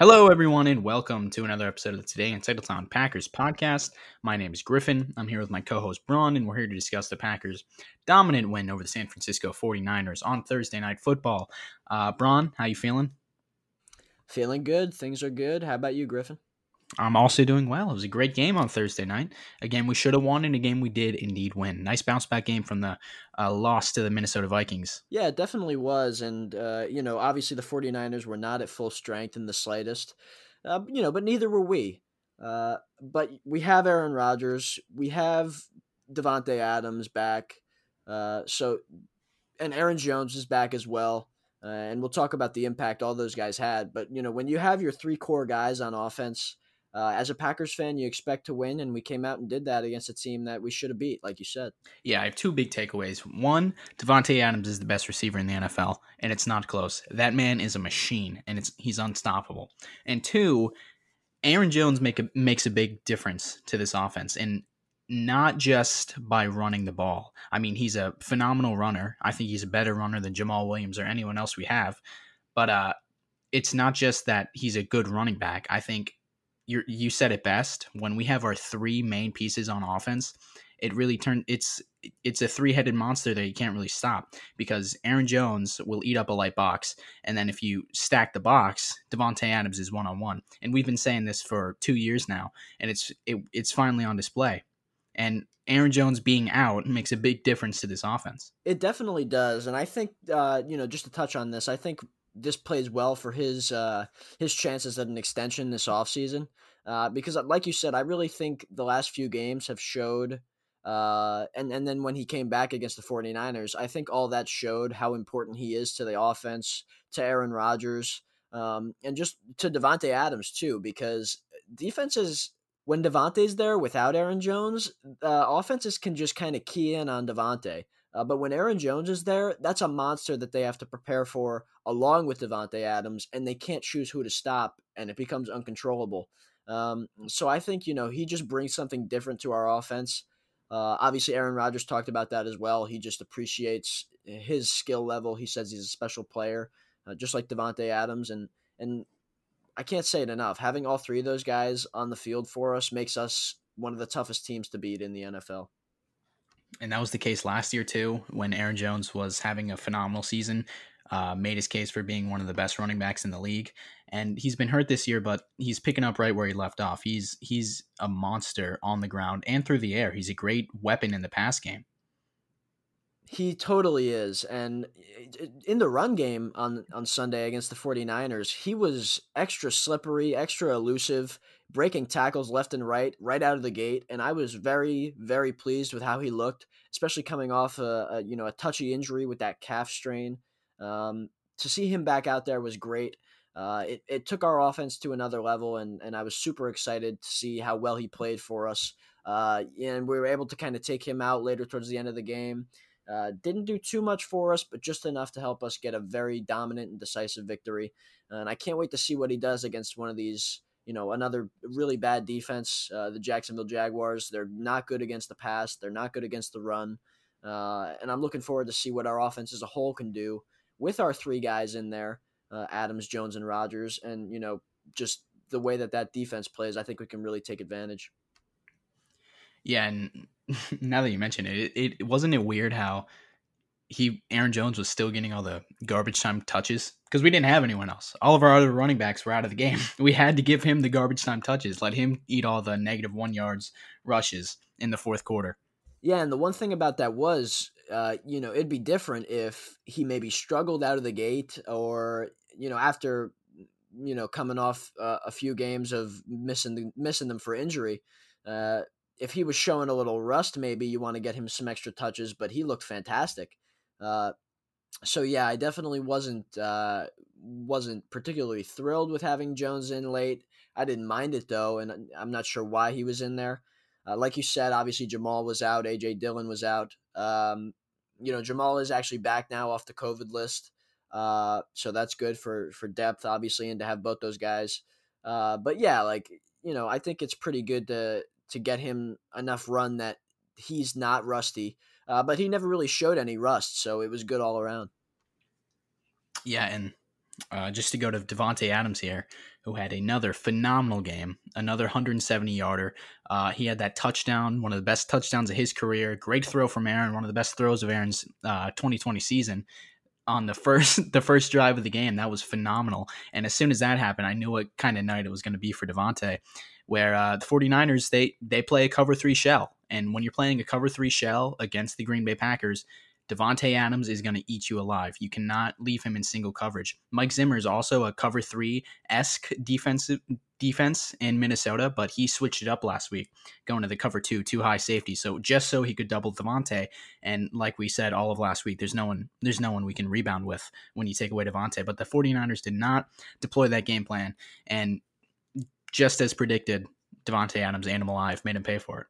Hello, everyone, and welcome to another episode of the Today in Titletown Packers podcast. My name is Griffin. I'm here with my co-host, Braun, and we're here to discuss the Packers' dominant win over the San Francisco 49ers on Thursday Night Football. Braun, how you feeling? Feeling good. Things are good. How about you, Griffin? I'm also doing well. It was a great game on Thursday night. A game we should have won and a game we did indeed win. Nice bounce-back game from the loss to the Minnesota Vikings. Yeah, it definitely was. And, obviously the 49ers were not at full strength in the slightest, but neither were we. But we have Aaron Rodgers. We have Davante Adams back. And Aaron Jones is back as well. And we'll talk about the impact all those guys had. But, when you have your three core guys on offense – as a Packers fan, you expect to win, and we came out and did that against a team that we should have beat, like you said. Yeah, I have two big takeaways. One, Davante Adams is the best receiver in the NFL, and it's not close. That man is a machine, and he's unstoppable. And two, Aaron Jones makes a big difference to this offense, and not just by running the ball. I mean, he's a phenomenal runner. I think he's a better runner than Jamal Williams or anyone else we have. But it's not just that he's a good running back. I think you said it best. When we have our three main pieces on offense, it really it's a three-headed monster that you can't really stop, because Aaron Jones will eat up a light box, and then if you stack the box, Davante Adams is one-on-one. And we've been saying this for 2 years now, and it's finally on display. And Aaron Jones being out makes a big difference to this offense. It definitely does. And I think just to touch on this, I think this plays well for his chances at an extension this offseason. Because like you said, I really think the last few games have showed, and then when he came back against the 49ers, I think all that showed how important he is to the offense, to Aaron Rodgers, and just to Davante Adams too, because defenses, when Davante's there without Aaron Jones, offenses can just kind of key in on Davante. But when Aaron Jones is there, that's a monster that they have to prepare for along with Davante Adams, and they can't choose who to stop, and it becomes uncontrollable. So I think, he just brings something different to our offense. Obviously, Aaron Rodgers talked about that as well. He just appreciates his skill level. He says he's a special player, just like Davante Adams. And I can't say it enough. Having all three of those guys on the field for us makes us one of the toughest teams to beat in the NFL. And that was the case last year, too, when Aaron Jones was having a phenomenal season, made his case for being one of the best running backs in the league. And he's been hurt this year, but he's picking up right where he left off. He's a monster on the ground and through the air. He's a great weapon in the pass game. He totally is. And in the run game on Sunday against the 49ers, he was extra slippery, extra elusive, breaking tackles left and right out of the gate. And I was very, very pleased with how he looked, especially coming off a touchy injury with that calf strain. To see him back out there was great. It took our offense to another level, and I was super excited to see how well he played for us. And we were able to kind of take him out later towards the end of the game. Didn't do too much for us, but just enough to help us get a very dominant and decisive victory. And I can't wait to see what he does against one of these, another really bad defense, the Jacksonville Jaguars. They're not good against the pass. They're not good against the run. And I'm looking forward to see what our offense as a whole can do with our three guys in there, Adams, Jones, and Rodgers. And, just the way that defense plays, I think we can really take advantage. Yeah, and now that you mention it, it wasn't it weird how Aaron Jones was still getting all the garbage time touches, because we didn't have anyone else. All of our other running backs were out of the game. We had to give him the garbage time touches, let him eat all the negative 1 yards rushes in the fourth quarter. Yeah, and the one thing about that was, it'd be different if he maybe struggled out of the gate, or after coming off a few games of missing them for injury. If he was showing a little rust, maybe you want to get him some extra touches, but he looked fantastic. So yeah, I definitely wasn't particularly thrilled with having Jones in late. I didn't mind it though, and I'm not sure why he was in there. Like you said, obviously Jamal was out, AJ Dillon was out. Jamal is actually back now off the COVID list, so that's good for depth, obviously, and to have both those guys. But yeah, I think it's pretty good to get him enough run that he's not rusty, but he never really showed any rust, so it was good all around. Yeah, and just to go to Davante Adams here, who had another phenomenal game, another 170-yarder. He had that touchdown, one of the best touchdowns of his career. Great throw from Aaron, one of the best throws of Aaron's 2020 season on the first drive of the game. That was phenomenal. And as soon as that happened, I knew what kind of night it was going to be for Davante, where the 49ers, they play a cover three shell. And when you're playing a cover three shell against the Green Bay Packers, Davante Adams is going to eat you alive. You cannot leave him in single coverage. Mike Zimmer is also a cover three-esque defense in Minnesota, but he switched it up last week, going to the cover two high safety. So just so he could double Davante. And like we said all of last week, there's no one we can rebound with when you take away Davante. But the 49ers did not deploy that game plan. And just as predicted, Davante Adams ate him alive, made him pay for it.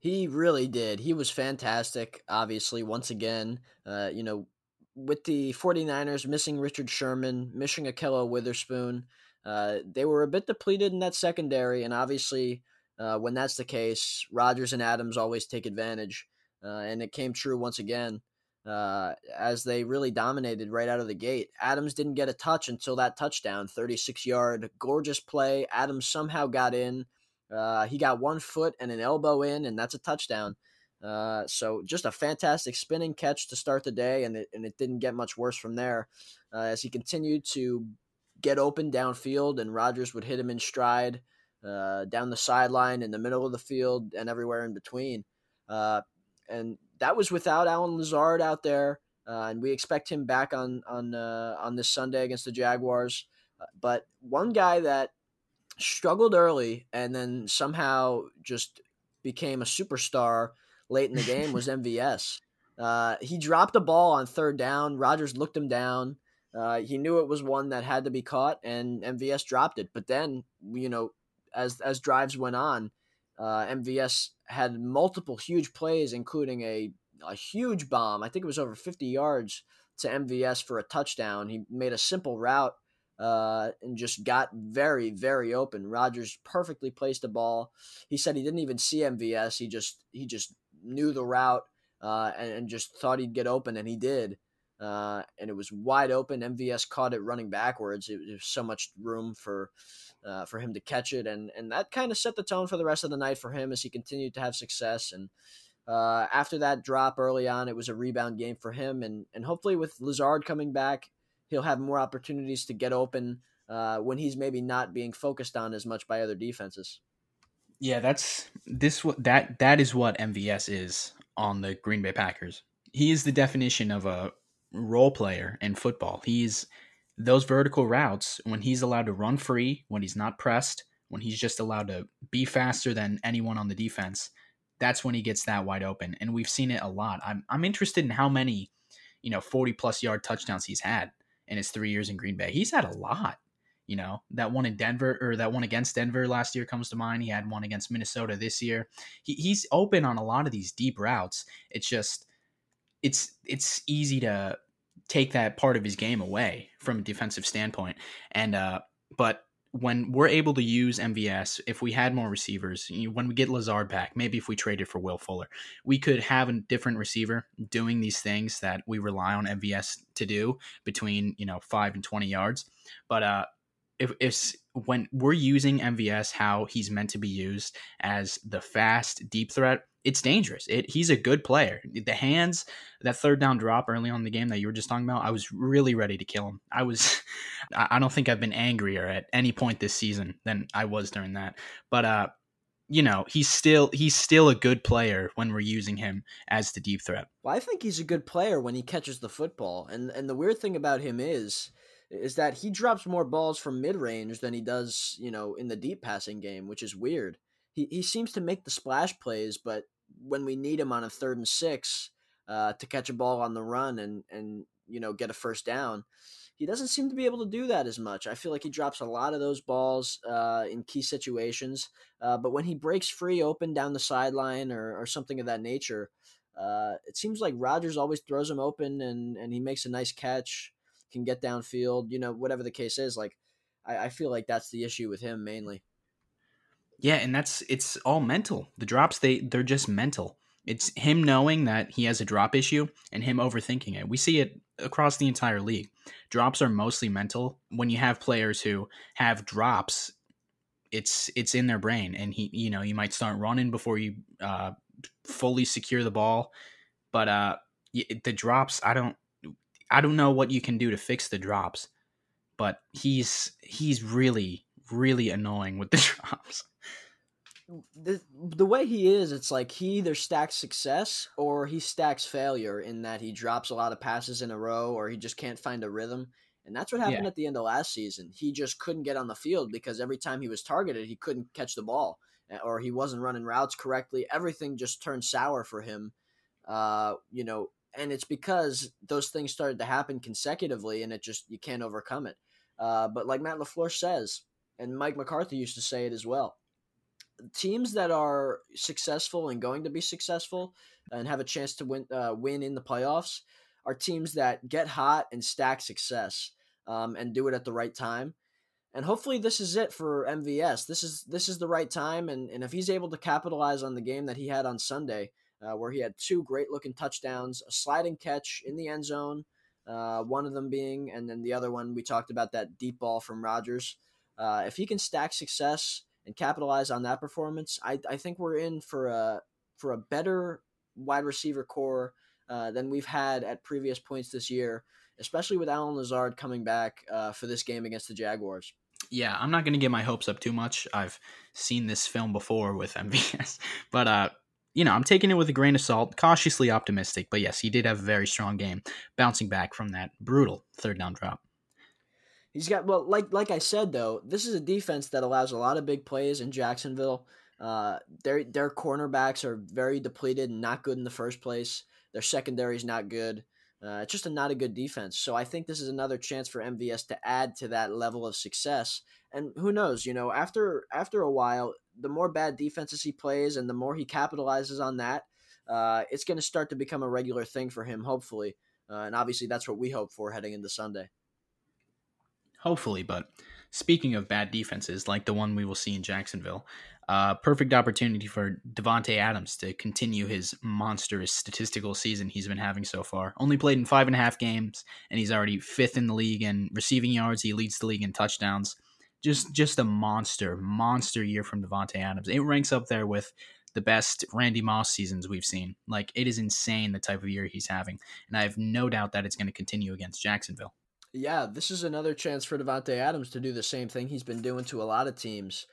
He really did. He was fantastic, obviously, once again. With the 49ers missing Richard Sherman, missing Ahkello Witherspoon, they were a bit depleted in that secondary, and obviously when that's the case, Rodgers and Adams always take advantage, and it came true once again as they really dominated right out of the gate. Adams didn't get a touch until that touchdown, 36-yard, gorgeous play. Adams somehow got in. He got one foot and an elbow in, and that's a touchdown. So just a fantastic spinning catch to start the day, and it didn't get much worse from there as he continued to get open downfield, and Rodgers would hit him in stride down the sideline, in the middle of the field, and everywhere in between. And that was without Alan Lazard out there, and we expect him back on this Sunday against the Jaguars. But one guy that struggled early and then somehow just became a superstar late in the game was MVS. He dropped the ball on third down. Rodgers looked him down. He knew it was one that had to be caught, and MVS dropped it. But then, as drives went on, MVS had multiple huge plays, including a huge bomb. I think it was over 50 yards to MVS for a touchdown. He made a simple route and just got very, very open. Rodgers perfectly placed the ball. He said he didn't even see MVS. He just knew the route and just thought he'd get open, and he did. And it was wide open. MVS caught it running backwards. It was so much room for him to catch it, and that kind of set the tone for the rest of the night for him as he continued to have success. And after that drop early on, it was a rebound game for him, and hopefully with Lazard coming back, he'll have more opportunities to get open when he's maybe not being focused on as much by other defenses. Yeah, that is what MVS is on the Green Bay Packers. He is the definition of a role player in football. He's those vertical routes when he's allowed to run free, when he's not pressed, when he's just allowed to be faster than anyone on the defense. That's when he gets that wide open, and we've seen it a lot. I'm interested in how many 40-plus yard touchdowns he's had in his 3 years in Green Bay. He's had a lot, that one in Denver, or that one against Denver last year comes to mind. He had one against Minnesota this year. He's open on a lot of these deep routes. It's just, it's easy to take that part of his game away from a defensive standpoint. And, but when we're able to use MVS, if we had more receivers, when we get Lazard back, maybe if we traded for Will Fuller, we could have a different receiver doing these things that we rely on MVS to do between 5 and 20 yards. But if when we're using MVS how he's meant to be used, as the fast deep threat, it's dangerous. He's a good player. The hands, that third down drop early on in the game that you were just talking about, I was really ready to kill him. I don't think I've been angrier at any point this season than I was during that. But he's still a good player when we're using him as the deep threat. Well, I think he's a good player when he catches the football. And the weird thing about him is that he drops more balls from mid-range than he does, in the deep passing game, which is weird. He seems to make the splash plays, but when we need him on a 3rd and 6 to catch a ball on the run and get a first down, he doesn't seem to be able to do that as much. I feel like he drops a lot of those balls in key situations, but when he breaks free open down the sideline or something of that nature, it seems like Rodgers always throws him open and he makes a nice catch, can get downfield, whatever the case is. Like I feel like that's the issue with him mainly. Yeah, and it's all mental. The drops, they're just mental. It's him knowing that he has a drop issue and him overthinking it. We see it across the entire league. Drops are mostly mental. When you have players who have drops, it's in their brain, and you might start running before you fully secure the ball. But the drops, I don't know what you can do to fix the drops, but he's really, really annoying with the drops. The way he is, it's like he either stacks success or he stacks failure, in that he drops a lot of passes in a row or he just can't find a rhythm. And that's what happened at the end of last season. He just couldn't get on the field because every time he was targeted, he couldn't catch the ball, or he wasn't running routes correctly. Everything just turned sour for him, and it's because those things started to happen consecutively, and you can't overcome it. But like Matt LaFleur says, and Mike McCarthy used to say it as well, teams that are successful and going to be successful and have a chance to win in the playoffs are teams that get hot and stack success and do it at the right time. And hopefully this is it for MVS. This is the right time. And if he's able to capitalize on the game that he had on Sunday, where he had two great looking touchdowns, a sliding catch in the end zone, one of them being, and then the other one, we talked about that deep ball from Rodgers. If he can stack success and capitalize on that performance, I think we're in for a better wide receiver core than we've had at previous points this year, especially with Alan Lazard coming back for this game against the Jaguars. Yeah, I'm not going to get my hopes up too much. I've seen this film before with MVS, but I'm taking it with a grain of salt, cautiously optimistic. But yes, he did have a very strong game, bouncing back from that brutal third down drop. He's got, well, like I said, though, this is a defense that allows a lot of big plays in Jacksonville. Their cornerbacks are very depleted and not good in the first place. Their secondary is not good. It's just not a good defense. So I think this is another chance for MVS to add to that level of success. And who knows, after a while, the more bad defenses he plays and the more he capitalizes on that, it's going to start to become a regular thing for him, hopefully. And obviously that's what we hope for heading into Sunday. Hopefully, but speaking of bad defenses, like the one we will see in Jacksonville, perfect opportunity for Davante Adams to continue his monstrous statistical season he's been having so far. Only played in 5.5 games, and he's already 5th in the league in receiving yards. He leads the league in touchdowns. Just a monster year from Davante Adams. It ranks up there with the best Randy Moss seasons we've seen. Like, it is insane the type of year he's having, and I have no doubt that it's going to continue against Jacksonville. Yeah, this is another chance for Davante Adams to do the same thing he's been doing to a lot of teams,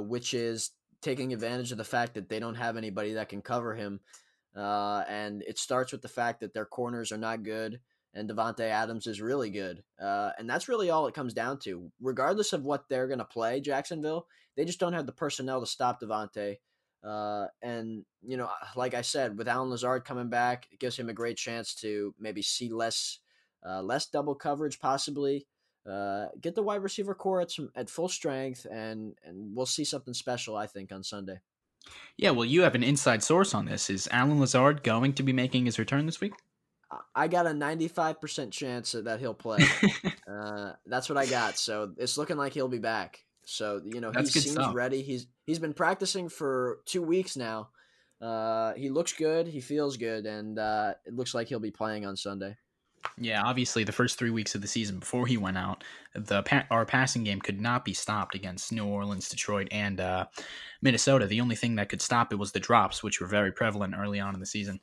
which is taking advantage of the fact that they don't have anybody that can cover him. And it starts with the fact that their corners are not good, and Davante Adams is really good. And that's really all it comes down to. Regardless of what they're going to play, Jacksonville, they just don't have the personnel to stop Davante. And like I said, with Alan Lazard coming back, it gives him a great chance to maybe see less double coverage, possibly get the wide receiver core at full strength, and we'll see something special, I think, on Sunday. Yeah, well, you have an inside source on this. Is Alan Lazard going to be making his return this week? I got a 95% chance that he'll play. That's what I got. So it's looking like he'll be back. So, he seems ready. He's been practicing for 2 weeks now. He looks good. He feels good. And it looks like he'll be playing on Sunday. Yeah, obviously the first 3 weeks of the season before he went out, our passing game could not be stopped against New Orleans, Detroit, and Minnesota. The only thing that could stop it was the drops, which were very prevalent early on in the season.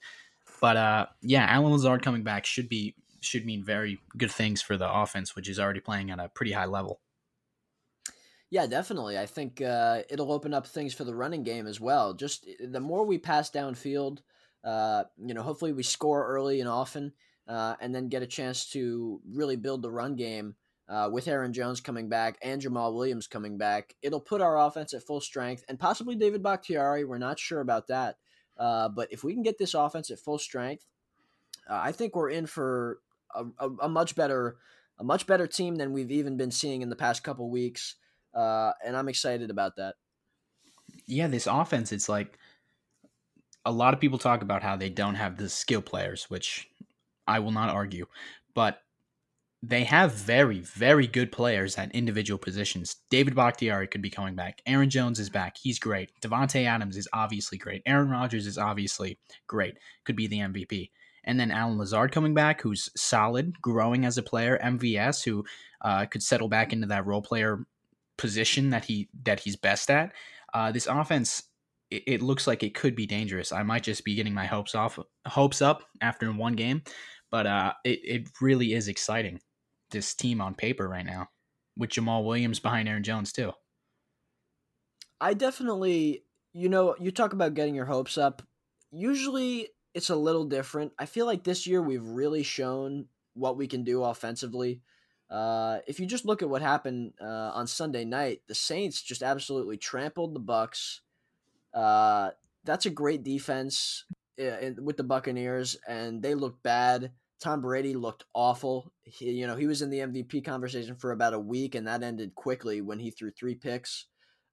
But Alan Lazard coming back should mean very good things for the offense, which is already playing at a pretty high level. Yeah, definitely. I think it'll open up things for the running game as well. Just the more we pass downfield, hopefully we score early and often. And then get a chance to really build the run game with Aaron Jones coming back and Jamal Williams coming back. It'll put our offense at full strength, and possibly David Bakhtiari. We're not sure about that. But if we can get this offense at full strength, I think we're in for a much better team than we've even been seeing in the past couple weeks. And I'm excited about that. Yeah, this offense, it's like a lot of people talk about how they don't have the skill players, which I will not argue, but they have very, very good players at individual positions. David Bakhtiari could be coming back. Aaron Jones is back. He's great. Davante Adams is obviously great. Aaron Rodgers is obviously great. Could be the MVP. and then Alan Lazard coming back, who's solid, growing as a player, MVS, who could settle back into that role player position that he's best at. This offense, it looks like it could be dangerous. I might just be getting my hopes up after one game, but it really is exciting, this team on paper right now, with Jamal Williams behind Aaron Jones too. I definitely, you talk about getting your hopes up. Usually it's a little different. I feel like this year we've really shown what we can do offensively. If you just look at what happened on Sunday night, the Saints just absolutely trampled the Bucs. That's a great defense with the Buccaneers, and they looked bad. Tom Brady looked awful. He was in the MVP conversation for about a week, and that ended quickly when he threw 3 picks.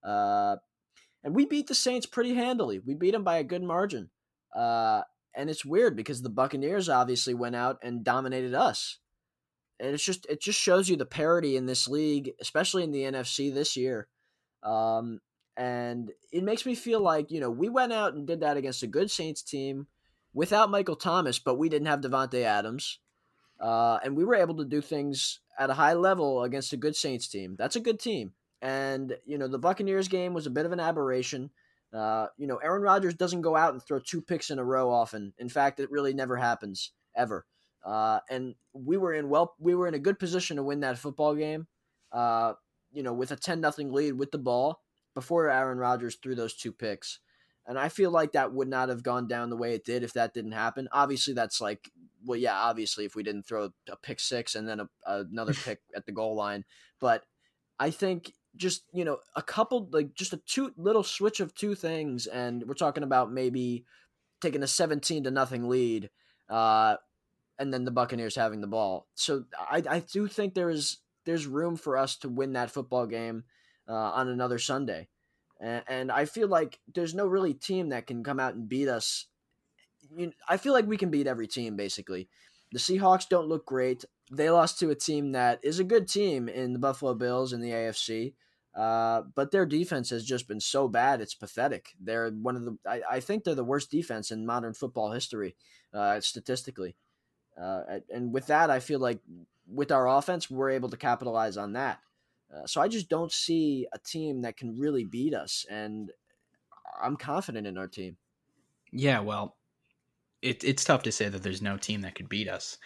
And we beat the Saints pretty handily. We beat them by a good margin. And it's weird because the Buccaneers obviously went out and dominated us. And it just shows you the parity in this league, especially in the NFC this year. And it makes me feel like, we went out and did that against a good Saints team without Michael Thomas, but we didn't have Davante Adams. And we were able to do things at a high level against a good Saints team. That's a good team. And, the Buccaneers game was a bit of an aberration. Aaron Rodgers doesn't go out and throw 2 picks in a row often. In fact, it really never happens, ever. And we were in a good position to win that football game, with a 10-0 lead with the ball before Aaron Rodgers threw those 2 picks. And I feel like that would not have gone down the way it did if that didn't happen. Obviously, obviously, if we didn't throw a pick 6 and then another pick at the goal line. But I think just, a two little switch of 2 things, and we're talking about maybe taking a 17-0 lead, and then the Buccaneers having the ball. So I do think there's room for us to win that football game on another Sunday. And I feel like there's no really team that can come out and beat us. I feel like we can beat every team, basically. The Seahawks don't look great. They lost to a team that is a good team in the Buffalo Bills in the AFC. But their defense has just been so bad. It's pathetic. They're I think they're the worst defense in modern football history, statistically. And with that, I feel like with our offense, we're able to capitalize on that. So I just don't see a team that can really beat us, and I'm confident in our team. Yeah, well, it's tough to say that there's no team that could beat us,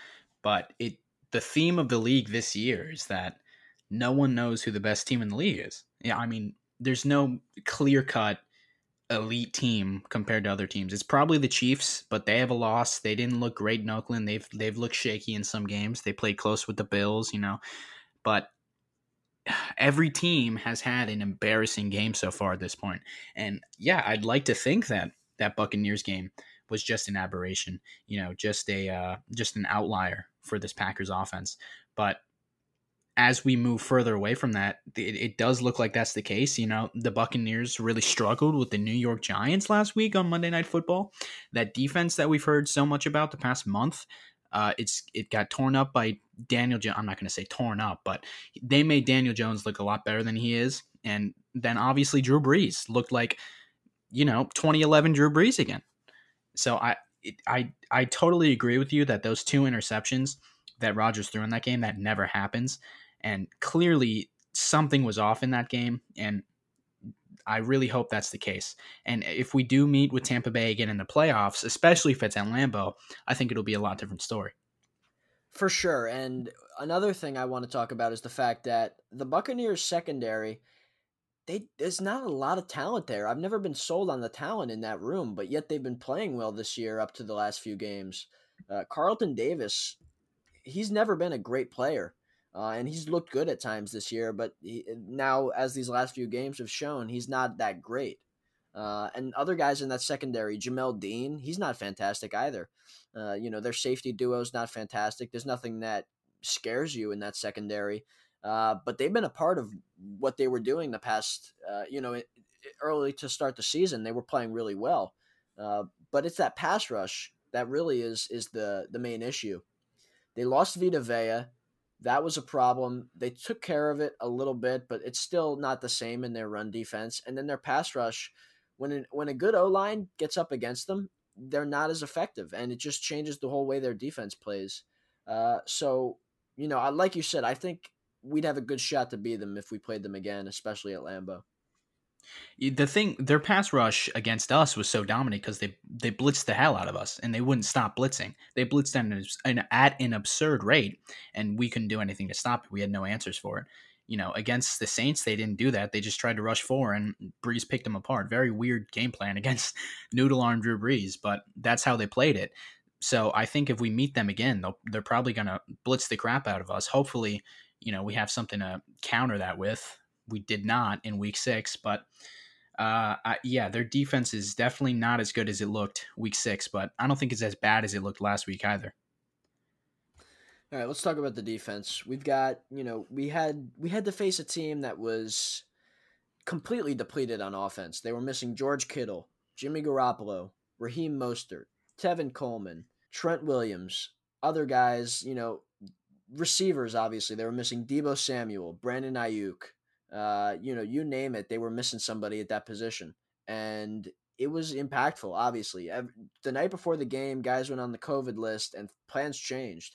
but the theme of the league this year is that no one knows who the best team in the league is. Yeah, I mean, there's no clear-cut elite team compared to other teams. It's probably the Chiefs, but they have a loss. They didn't look great in Oakland. They've looked shaky in some games. They played close with the Bills, but every team has had an embarrassing game so far at this point. And yeah, I'd like to think that Buccaneers game was just an aberration, just an outlier for this Packers offense. But as we move further away from that, it does look like that's the case. The Buccaneers really struggled with the New York Giants last week on Monday Night Football. That defense that we've heard so much about the past month, it got torn up by Daniel Jones. I'm not going to say torn up, but they made Daniel Jones look a lot better than he is. And then obviously Drew Brees looked like, 2011 Drew Brees again. So I totally agree with you that those 2 interceptions that Rodgers threw in that game, that never happens. And clearly something was off in that game. And I really hope that's the case. And if we do meet with Tampa Bay again in the playoffs, especially if it's at Lambeau, I think it'll be a lot different story. For sure. And another thing I want to talk about is the fact that the Buccaneers secondary, there's not a lot of talent there. I've never been sold on the talent in that room, but yet they've been playing well this year up to the last few games. Carlton Davis, he's never been a great player. And he's looked good at times this year, but now, as these last few games have shown, he's not that great. And other guys in that secondary, Jamel Dean, he's not fantastic either. Their safety duo's not fantastic. There's nothing that scares you in that secondary. But they've been a part of what they were doing the past, early to start the season. They were playing really well. But it's that pass rush that really is the main issue. They lost Vita Vea. That was a problem. They took care of it a little bit, but it's still not the same in their run defense. And then their pass rush, when a good O-line gets up against them, they're not as effective, and it just changes the whole way their defense plays. So, you know, like you said, I think we'd have a good shot to beat them if we played them again, especially at Lambeau. The thing, their pass rush against us was so dominant because they blitzed the hell out of us, and they wouldn't stop blitzing. They blitzed at an absurd rate, and we couldn't do anything to stop it. We had no answers for it. You know, against the Saints, they didn't do that. They just tried to rush forward, and Brees picked them apart. Very weird game plan against noodle arm Drew Brees, but that's how they played it. So I think if we meet them again, they're probably going to blitz the crap out of us. Hopefully, you know, we have something to counter that with. We did not in week 6, but yeah, their defense is definitely not as good as it looked week 6, but I don't think it's as bad as it looked last week either. All right, let's talk about the defense. We've got, you know, we had to face a team that was completely depleted on offense. They were missing George Kittle, Jimmy Garoppolo, Raheem Mostert, Tevin Coleman, Trent Williams, other guys, you know, receivers, obviously. They were missing Deebo Samuel, Brandon Ayuk. You know, you name it, they were missing somebody at that position. And it was impactful, obviously. The night before the game, guys went on the COVID list and plans changed.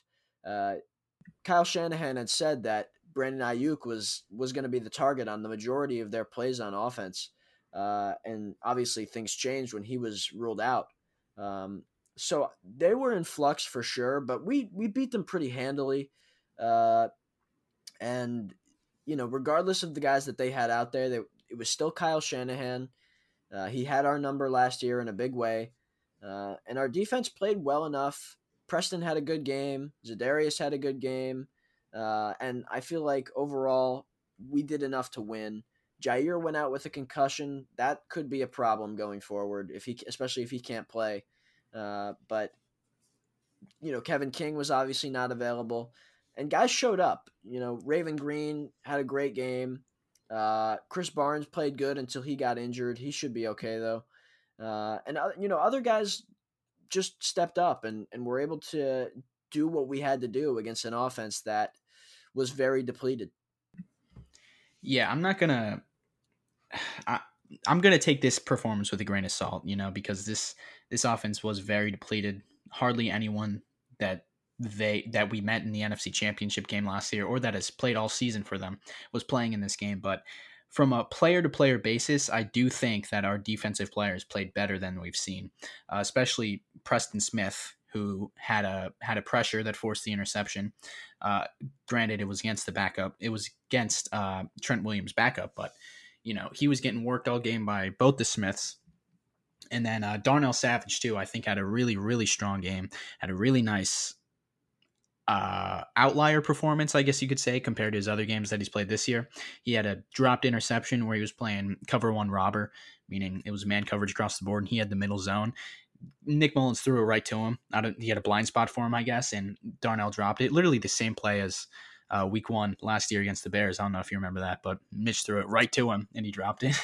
Kyle Shanahan had said that Brandon Ayuk was going to be the target on the majority of their plays on offense. And obviously things changed when he was ruled out. So they were in flux for sure, but we beat them pretty handily. And, you know, regardless of the guys that they had out there, it was still Kyle Shanahan. He had our number last year in a big way. And our defense played well enough. Preston had a good game. Zadarius had a good game. And I feel like overall we did enough to win. Jair went out with a concussion. That could be a problem going forward, especially if he can't play. But, you know, Kevin King was obviously not available. And guys showed up. You know, Raven Greene had a great game. Chris Barnes played good until he got injured. He should be okay, though. And, you know, other guys just stepped up and were able to do what we had to do against an offense that was very depleted. Yeah, I'm not going to – I'm going to take this performance with a grain of salt, you know, because this offense was very depleted. Hardly anyone that we met in the NFC Championship game last year, or that has played all season for them, was playing in this game. But from a player-to-player basis, I do think that our defensive players played better than we've seen, especially Preston Smith, who had a pressure that forced the interception. Granted, it was against the backup. It was against Trent Williams' backup, but you know, he was getting worked all game by both the Smiths. And then Darnell Savage, too, I think had a really, really strong game, had a really nice outlier performance, I guess you could say, compared to his other games that he's played this year. He had a dropped interception where he was playing cover one robber, meaning it was man coverage across the board, and he had the middle zone. Nick Mullins threw it right to him. He had a blind spot for him, I guess, and Darnell dropped it. Literally the same play as week 1 last year against the Bears. I don't know if you remember that, but Mitch threw it right to him and he dropped it.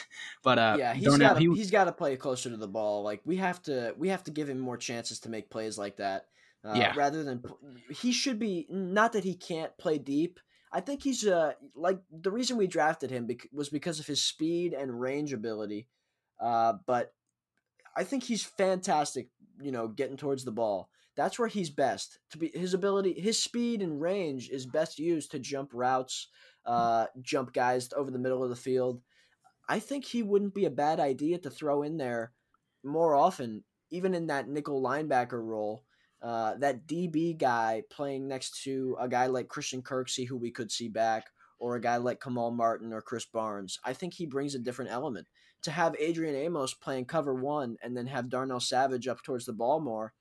But yeah, he's got to play closer to the ball. Like we have to give him more chances to make plays like that. Yeah. Rather than he should be, not that he can't play deep. I think he's like the reason we drafted him was because of his speed and range ability. But I think he's fantastic, you know, getting towards the ball. That's where he's best to be. His speed and range is best used to jump routes, jump guys over the middle of the field. I think he wouldn't be a bad idea to throw in there more often, even in that nickel linebacker role. That DB guy playing next to a guy like Christian Kirksey, who we could see back, or a guy like Kamal Martin or Chris Barnes. I think he brings a different element. To have Adrian Amos playing cover 1 and then have Darnell Savage up towards the ball more,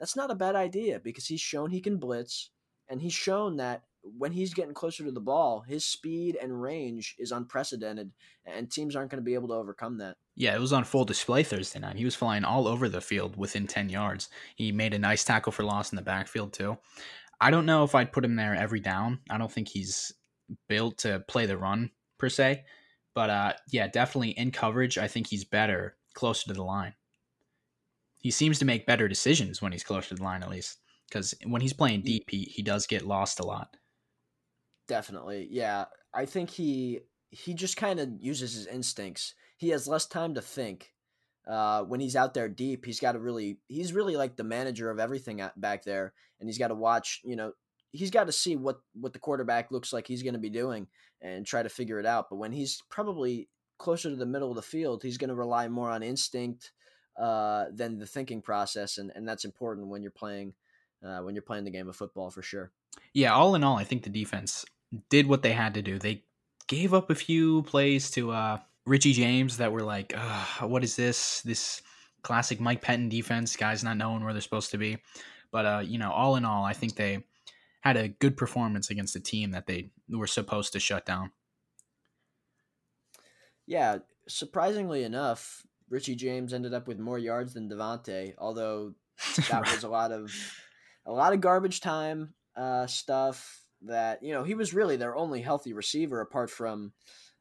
that's not a bad idea, because he's shown he can blitz, and he's shown that when he's getting closer to the ball, his speed and range is unprecedented, and teams aren't going to be able to overcome that. Yeah, it was on full display Thursday night. He was flying all over the field within 10 yards. He made a nice tackle for loss in the backfield, too. I don't know if I'd put him there every down. I don't think he's built to play the run, per se. But, yeah, definitely in coverage, I think he's better closer to the line. He seems to make better decisions when he's closer to the line, at least. Because when he's playing deep, he does get lost a lot. Definitely, yeah. I think he just kind of uses his instincts. He has less time to think, when he's out there deep, he's got to really, he's really like the manager of everything back there. And he's got to watch, you know, he's got to see what the quarterback looks like he's going to be doing and try to figure it out. But when he's probably closer to the middle of the field, he's going to rely more on instinct than the thinking process. And that's important when you're playing the game of football, for sure. Yeah. All in all, I think the defense did what they had to do. They gave up a few plays to Richie James that were like, what is this? This classic Mike Pettine defense, guys not knowing where they're supposed to be. But, you know, all in all, I think they had a good performance against a team that they were supposed to shut down. Yeah, surprisingly enough, Richie James ended up with more yards than Davante, although that was a lot of garbage time stuff that, you know, he was really their only healthy receiver apart from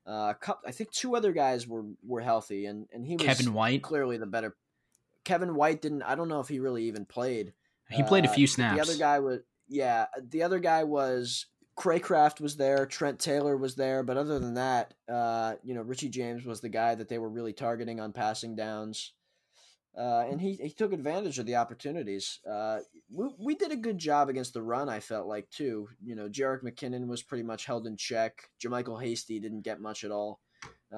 I think two other guys were healthy, and he was Kevin White, clearly the better. Kevin White didn't, I don't know if he really even played. He played a few snaps. The other guy was, yeah, the other guy was Craycraft was there, Trent Taylor was there, but other than that, you know, Richie James was the guy that they were really targeting on passing downs. And he took advantage of the opportunities. We did a good job against the run, I felt like, too. You know, Jerick McKinnon was pretty much held in check. Jermichael Hasty didn't get much at all.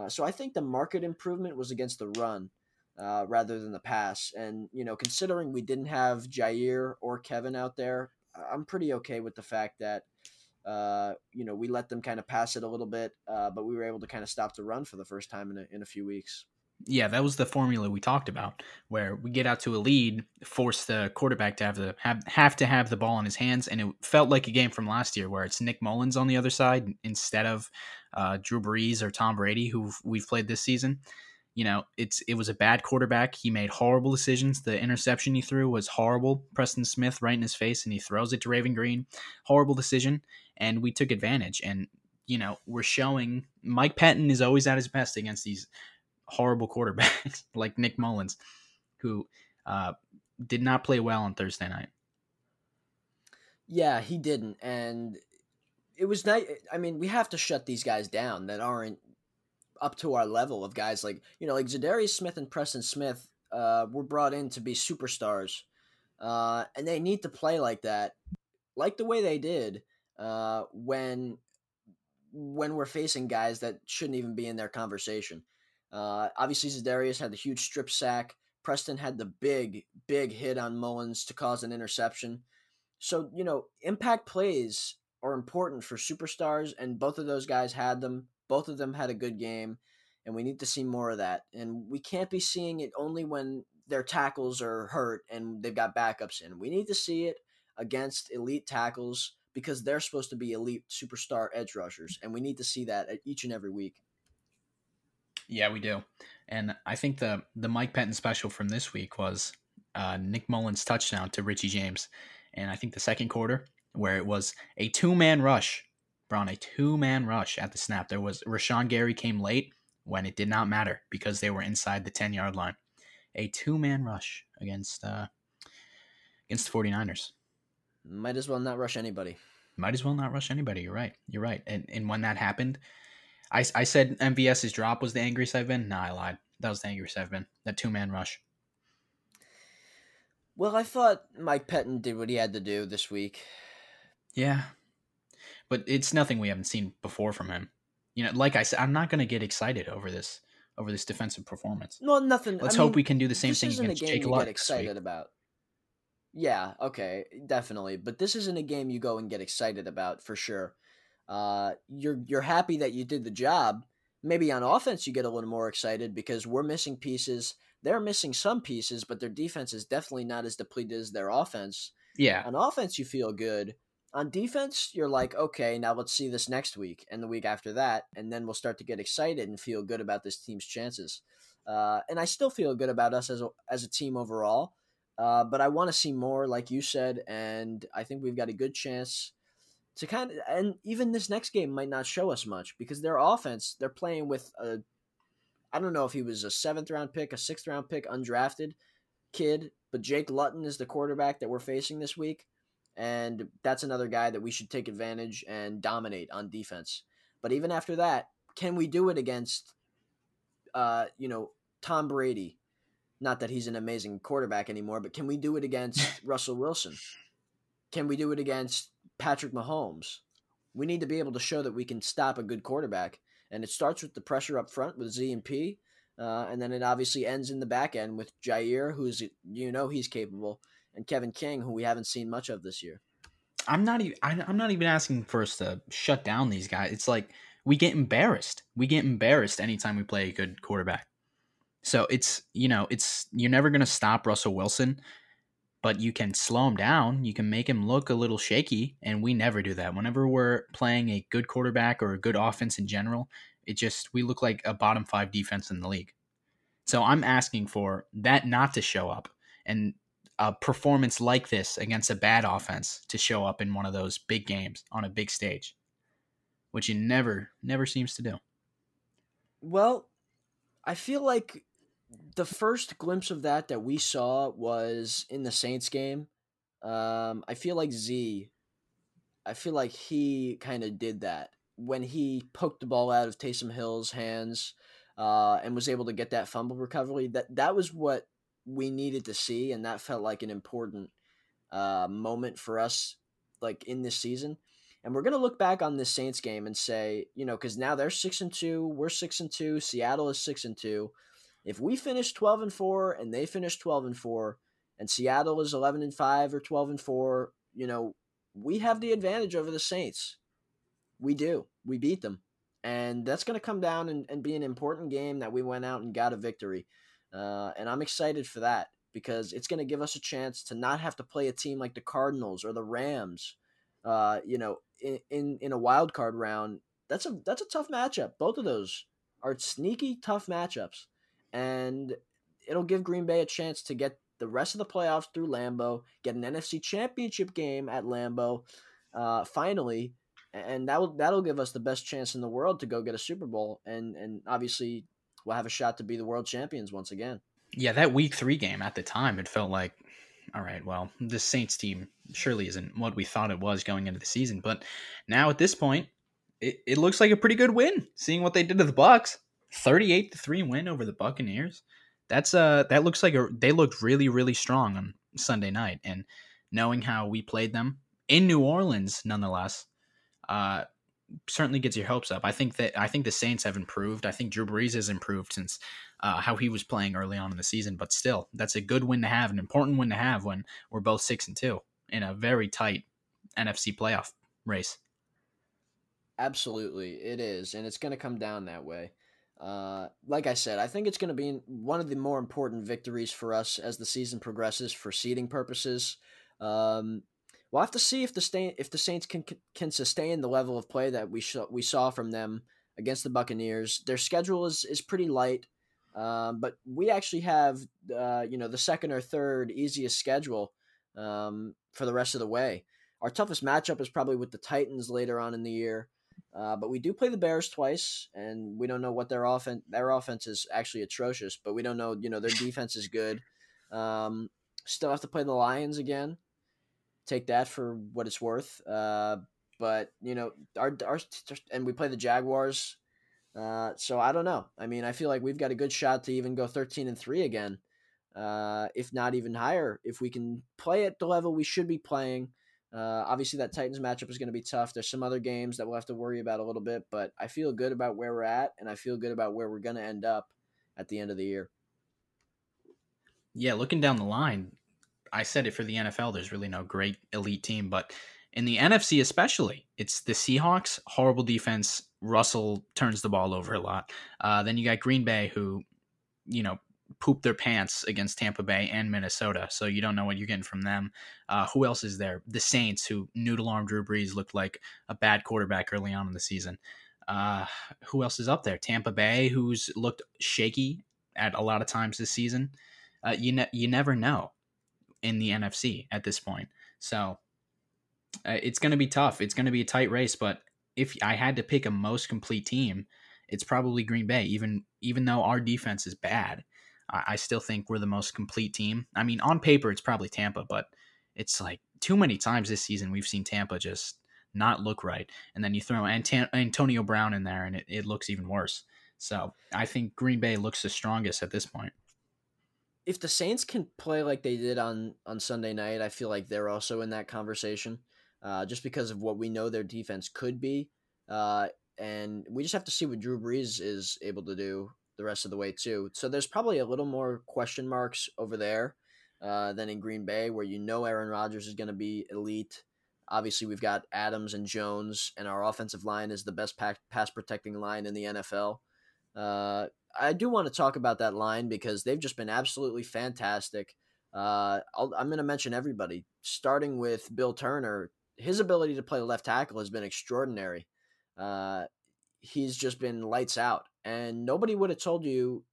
So I think the market improvement was against the run rather than the pass. And, you know, considering we didn't have Jair or Kevin out there, I'm pretty okay with the fact that, you know, we let them kind of pass it a little bit, but we were able to kind of stop the run for the first time in a few weeks. Yeah, that was the formula we talked about, where we get out to a lead, force the quarterback to have the ball in his hands, and it felt like a game from last year where it's Nick Mullins on the other side instead of Drew Brees or Tom Brady, who we've played this season. You know, it was a bad quarterback. He made horrible decisions. The interception he threw was horrible. Preston Smith right in his face, and he throws it to Raven Greene. Horrible decision, and we took advantage. And, you know, we're showing Mike Pettine is always at his best against these horrible quarterbacks like Nick Mullins, who did not play well on Thursday night. Yeah, he didn't. And it was nice. I mean, we have to shut these guys down that aren't up to our level of guys like, you know, like Zadarius Smith and Preston Smith were brought in to be superstars. And they need to play like that, like the way they did when we're facing guys that shouldn't even be in their conversation. Obviously, Zadarius had the huge strip sack. Preston had the big, big hit on Mullins to cause an interception. So, you know, impact plays are important for superstars, and both of those guys had them. Both of them had a good game, and we need to see more of that. And we can't be seeing it only when their tackles are hurt and they've got backups in. We need to see it against elite tackles because they're supposed to be elite superstar edge rushers, and we need to see that each and every week. Yeah, we do. And I think the Mike Pettine special from this week was Nick Mullins' touchdown to Richie James. And I think the second quarter, where it was a two-man rush, Braun, a two-man rush at the snap. There was Rashawn Gary came late when it did not matter because they were inside the 10-yard line. A two-man rush against the 49ers. Might as well not rush anybody. Might as well not rush anybody. You're right. You're right. And when that happened, I said MVS's drop was the angriest I've been. Nah, I lied. That was the angriest I've been. That two-man rush. Well, I thought Mike Pettine did what he had to do this week. Yeah. But it's nothing we haven't seen before from him. You know, like I said, I'm not going to get excited over this defensive performance. Well, nothing. Let's hope we can do the same thing against Jake Lutt this week. This isn't a game you get excited about. Yeah, okay, definitely. But this isn't a game you go and get excited about, for sure. You're happy that you did the job. Maybe on offense you get a little more excited because we're missing pieces. They're missing some pieces, but their defense is definitely not as depleted as their offense. Yeah. On offense you feel good. On defense you're like, okay, now let's see this next week and the week after that, and then we'll start to get excited and feel good about this team's chances. And I still feel good about us as a team overall, but I want to see more, like you said, and I think we've got a good chance to kind of, and even this next game might not show us much because their offense, they're playing with a, I don't know if he was a 7th-round pick, a 6th-round pick, undrafted kid, but Jake Luton is the quarterback that we're facing this week, and that's another guy that we should take advantage and dominate on defense. But even after that, can we do it against, you know, Tom Brady, Not that he's an amazing quarterback anymore, but can we do it against Russell Wilson? Can we do it against Patrick Mahomes? We need to be able to show that we can stop a good quarterback. And it starts with the pressure up front with Z and P, and then it obviously ends in the back end with Jair, who's, you know, he's capable, and Kevin King, who we haven't seen much of this year. I'm not even asking for us to shut down these guys. It's like we get embarrassed. We get embarrassed anytime we play a good quarterback. So it's you're never going to stop Russell Wilson, but you can slow him down. You can make him look a little shaky, and we never do that. Whenever we're playing a good quarterback or a good offense in general, we look like a bottom five defense in the league. So I'm asking for that not to show up, and a performance like this against a bad offense to show up in one of those big games on a big stage, which it never seems to do. Well, I feel like the first glimpse of that we saw was in the Saints game. I feel like he kind of did that when he poked the ball out of Taysom Hill's hands and was able to get that fumble recovery. That was what we needed to see, and that felt like an important moment for us, like, in this season. And we're going to look back on this Saints game and say, you know, because now they're 6-2, we're 6-2, Seattle is 6-2. If we finish 12-4 and they finish 12-4 and Seattle is 11-5 or 12-4, you know, we have the advantage over the Saints. We do. We beat them. And that's going to come down and be an important game that we went out and got a victory. And I'm excited for that because it's going to give us a chance to not have to play a team like the Cardinals or the Rams, you know, in a wild card round. That's a tough matchup. Both of those are sneaky, tough matchups. And it'll give Green Bay a chance to get the rest of the playoffs through Lambeau, get an NFC Championship game at Lambeau, finally, and that'll give us the best chance in the world to go get a Super Bowl, and obviously we'll have a shot to be the world champions once again. Yeah, that Week 3 game at the time, it felt like, all right, well, this Saints team surely isn't what we thought it was going into the season, but now at this point, it looks like a pretty good win, seeing what they did to the Bucs. 38-3 win over the Buccaneers. That looks like they looked really, really strong on Sunday night. And knowing how we played them in New Orleans, nonetheless, certainly gets your hopes up. I think the Saints have improved. I think Drew Brees has improved since how he was playing early on in the season. But still, that's a good win to have, an important win to have when we're both 6-2 in a very tight NFC playoff race. Absolutely, it is, and it's going to come down that way. Like I said, I think it's going to be one of the more important victories for us as the season progresses for seeding purposes. We'll have to see if the Saints can sustain the level of play that we saw from them against the Buccaneers. Their schedule is pretty light, but we actually have the second or third easiest schedule for the rest of the way. Our toughest matchup is probably with the Titans later on in the year. But we do play the Bears twice, and we don't know what their offense. Their offense is actually atrocious, but we don't know. You know, their defense is good. Still have to play the Lions again. Take that for what it's worth. But you know, our and we play the Jaguars. So I don't know. I mean, I feel like we've got a good shot to even go 13-3 again, if not even higher, if we can play at the level we should be playing. Obviously, that Titans matchup is going to be tough. There's some other games that we'll have to worry about a little bit, but I feel good about where we're at, and I feel good about where we're going to end up at the end of the year. Yeah, looking down the line, I said it for the NFL, there's really no great elite team, but in the NFC especially, it's the Seahawks, horrible defense. Russell turns the ball over a lot. Then you got Green Bay, who, you know, pooped their pants against Tampa Bay and Minnesota, so you don't know what you're getting from them. Who else is there? The Saints, who noodle-arm Drew Brees looked like a bad quarterback early on in the season. Who else is up there? Tampa Bay, who's looked shaky at a lot of times this season. You never know in the NFC at this point. So it's going to be tough. It's going to be a tight race, but if I had to pick a most complete team, it's probably Green Bay, even though our defense is bad. I still think we're the most complete team. I mean, on paper, it's probably Tampa, but it's like too many times this season we've seen Tampa just not look right. And then you throw Antonio Brown in there, and it looks even worse. So I think Green Bay looks the strongest at this point. if the Saints can play like they did on Sunday night, I feel like they're also in that conversation, just because of what we know their defense could be. And we just have to see what Drew Brees is able to do the rest of the way too. So there's probably a little more question marks over there than in Green Bay, where you know Aaron Rodgers is going to be elite. Obviously, we've got Adams and Jones, and our offensive line is the best pass-protecting line in the NFL. I do want to talk about that line because they've just been absolutely fantastic. I'm going to mention everybody, starting with Bill Turner. His ability to play left tackle has been extraordinary. He's just been lights out, and nobody would have told you,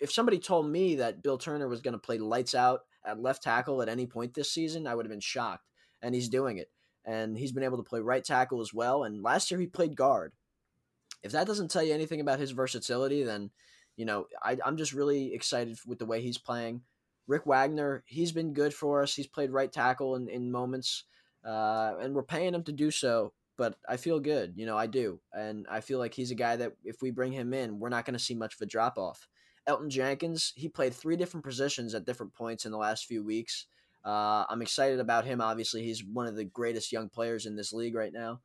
if somebody told me that Bill Turner was going to play lights out at left tackle at any point this season, I would have been shocked, and he's doing it. And he's been able to play right tackle as well, and last year he played guard. If that doesn't tell you anything about his versatility, then, I'm just really excited with the way he's playing. Rick Wagner, he's been good for us. He's played right tackle in moments, and we're paying him to do so, but I feel good. I do. And I feel like he's a guy that if we bring him in, we're not going to see much of a drop-off. Elton Jenkins, he played 3 different positions at different points in the last few weeks. I'm excited about him, obviously. He's one of the greatest young players in this league right now.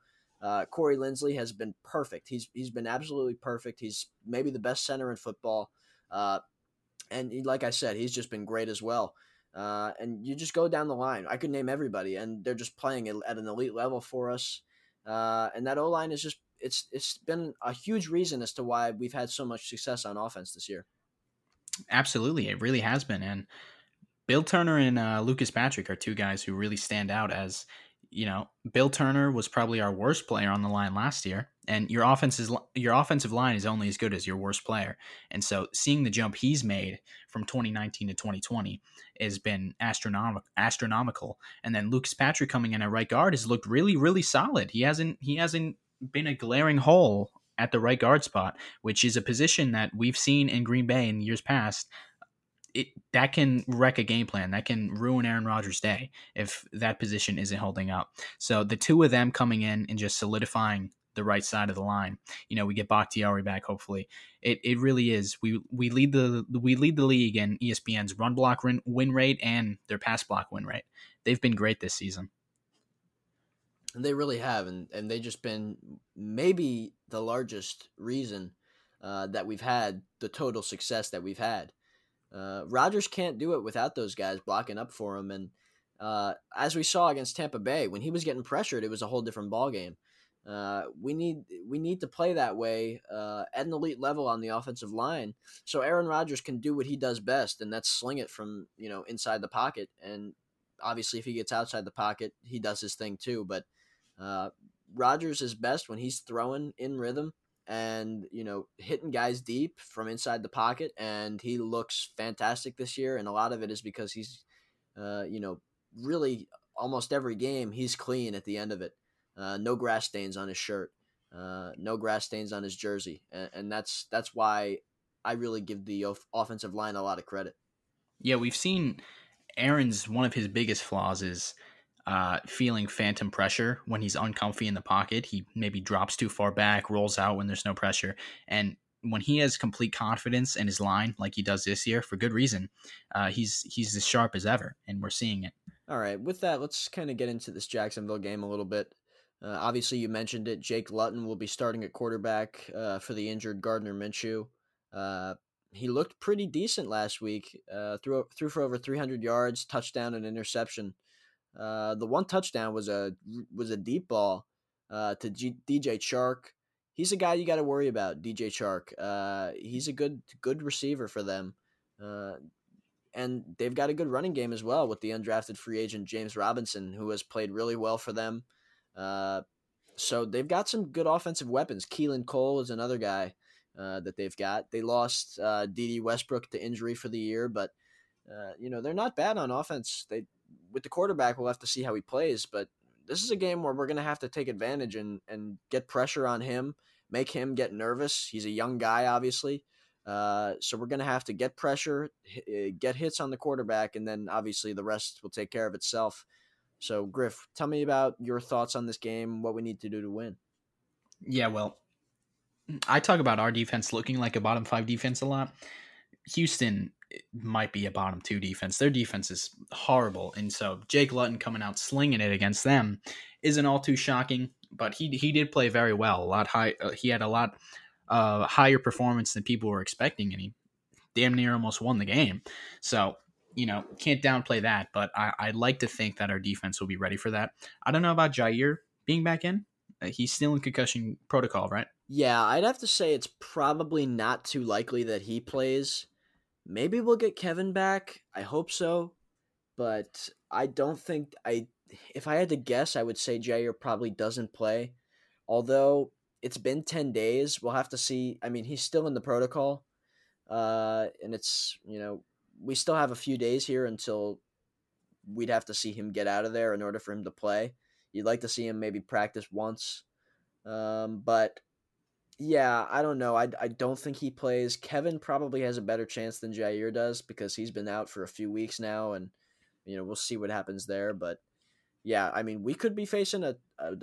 Corey Linsley has been perfect. He's been absolutely perfect. He's maybe the best center in football. And like I said, he's just been great as well. And you just go down the line. I could name everybody, and they're just playing at an elite level for us. And that O-line is just – it's been a huge reason as to why we've had so much success on offense this year. Absolutely. It really has been. And Bill Turner and Lucas Patrick are 2 guys who really stand out as – Bill Turner was probably our worst player on the line last year, and your offensive line is only as good as your worst player. And so seeing the jump he's made from 2019 to 2020 has been astronomical. And then Lucas Patrick coming in at right guard has looked really, really solid. He hasn't been a glaring hole at the right guard spot, which is a position that we've seen in Green Bay in years past. That can wreck a game plan. That can ruin Aaron Rodgers' day if that position isn't holding up. So the 2 of them coming in and just solidifying the right side of the line. We get Bakhtiari back. Hopefully, it really is. We lead the league in ESPN's run block win rate and their pass block win rate. They've been great this season. And they really have, and they've just been maybe the largest reason that we've had the total success that we've had. Rodgers can't do it without those guys blocking up for him. And as we saw against Tampa Bay, when he was getting pressured, it was a whole different ballgame. We need to play that way at an elite level on the offensive line, so Aaron Rodgers can do what he does best, and that's sling it from inside the pocket. And obviously, if he gets outside the pocket, he does his thing too. But Rodgers is best when he's throwing in rhythm and hitting guys deep from inside the pocket, and he looks fantastic this year. And a lot of it is because he's really almost every game he's clean at the end of it. No grass stains on his shirt, no grass stains on his jersey, and that's why I really give the offensive line a lot of credit. Yeah, we've seen Aaron's one of his biggest flaws is feeling phantom pressure when he's uncomfy in the pocket. He maybe drops too far back, rolls out when there's no pressure. And when he has complete confidence in his line, like he does this year, for good reason, he's as sharp as ever, and we're seeing it. All right, with that, let's kind of get into this Jacksonville game a little bit. Obviously, you mentioned it. Jake Luton will be starting at quarterback for the injured Gardner Minshew. He looked pretty decent last week, threw for over 300 yards, touchdown, and interception. The one touchdown was a deep ball to DJ Chark. He's a guy you got to worry about, DJ Chark. He's a good receiver for them. And they've got a good running game as well with the undrafted free agent James Robinson, who has played really well for them. So they've got some good offensive weapons. Keelan Cole is another guy that they've got. They lost DD Westbrook to injury for the year, but they're not bad on offense. With the quarterback, we'll have to see how he plays, but this is a game where we're going to have to take advantage and get pressure on him, make him get nervous. He's a young guy, obviously. So we're going to have to get pressure, get hits on the quarterback, and then obviously the rest will take care of itself. So, Griff, tell me about your thoughts on this game, what we need to do to win. Yeah, well, I talk about our defense looking like a bottom 5 defense a lot. Houston might be a bottom two defense. Their defense is horrible. And so Jake Luton coming out slinging it against them isn't all too shocking, but he did play very well. He had a lot higher performance than people were expecting, and he damn near almost won the game. So, you know, can't downplay that, but I like to think that our defense will be ready for that. I don't know about Jair being back in. He's still in concussion protocol, right? Yeah, I'd have to say it's probably not too likely that he plays. Maybe we'll get Kevin back. I hope so. But I don't think if I had to guess, I would say Jair probably doesn't play. Although it's been 10 days. We'll have to see. I mean, he's still in the protocol. And it's, you know, we still have a few days here until we'd have to see him get out of there in order for him to play. You'd like to see him maybe practice once. But yeah, I don't know. I don't think he plays. Kevin probably has a better chance than Jair does because he's been out for a few weeks now, and you know, we'll see what happens there. But yeah, I mean, we could be facing a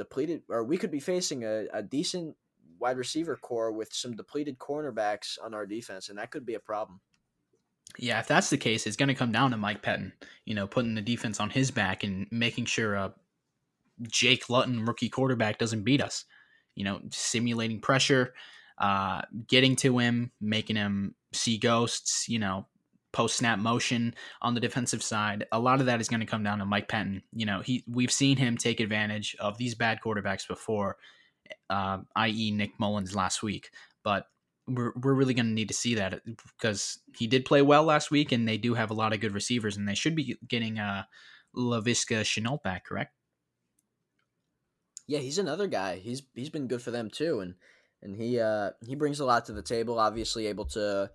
decent wide receiver core with some depleted cornerbacks on our defense, and that could be a problem. Yeah, if that's the case, it's going to come down to Mike Pettine, you know, putting the defense on his back and making sure Jake Luton, rookie quarterback, doesn't beat us. You know, simulating pressure, getting to him, making him see ghosts, you know, post-snap motion on the defensive side. A lot of that is going to come down to Mike Pettine. You know, we've seen him take advantage of these bad quarterbacks before, i.e. Nick Mullins last week. But we're really going to need to see that because he did play well last week, and they do have a lot of good receivers, and they should be getting Laviska Shenault back, correct? Yeah, he's another guy. He's been good for them too, and he brings a lot to the table. Obviously, able to,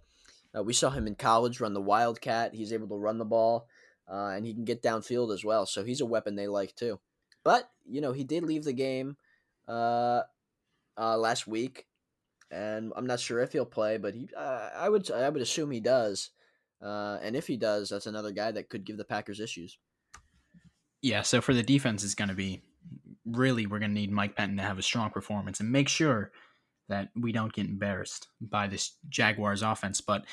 we saw him in college run the Wildcat. He's able to run the ball, and he can get downfield as well. So he's a weapon they like too. But you know, he did leave the game last week, and I'm not sure if he'll play. But he, I would assume he does. And if he does, that's another guy that could give the Packers issues. Yeah. So for the defense, it's going to be. Really, we're going to need Mike Pettine to have a strong performance and make sure that we don't get embarrassed by this Jaguars offense. But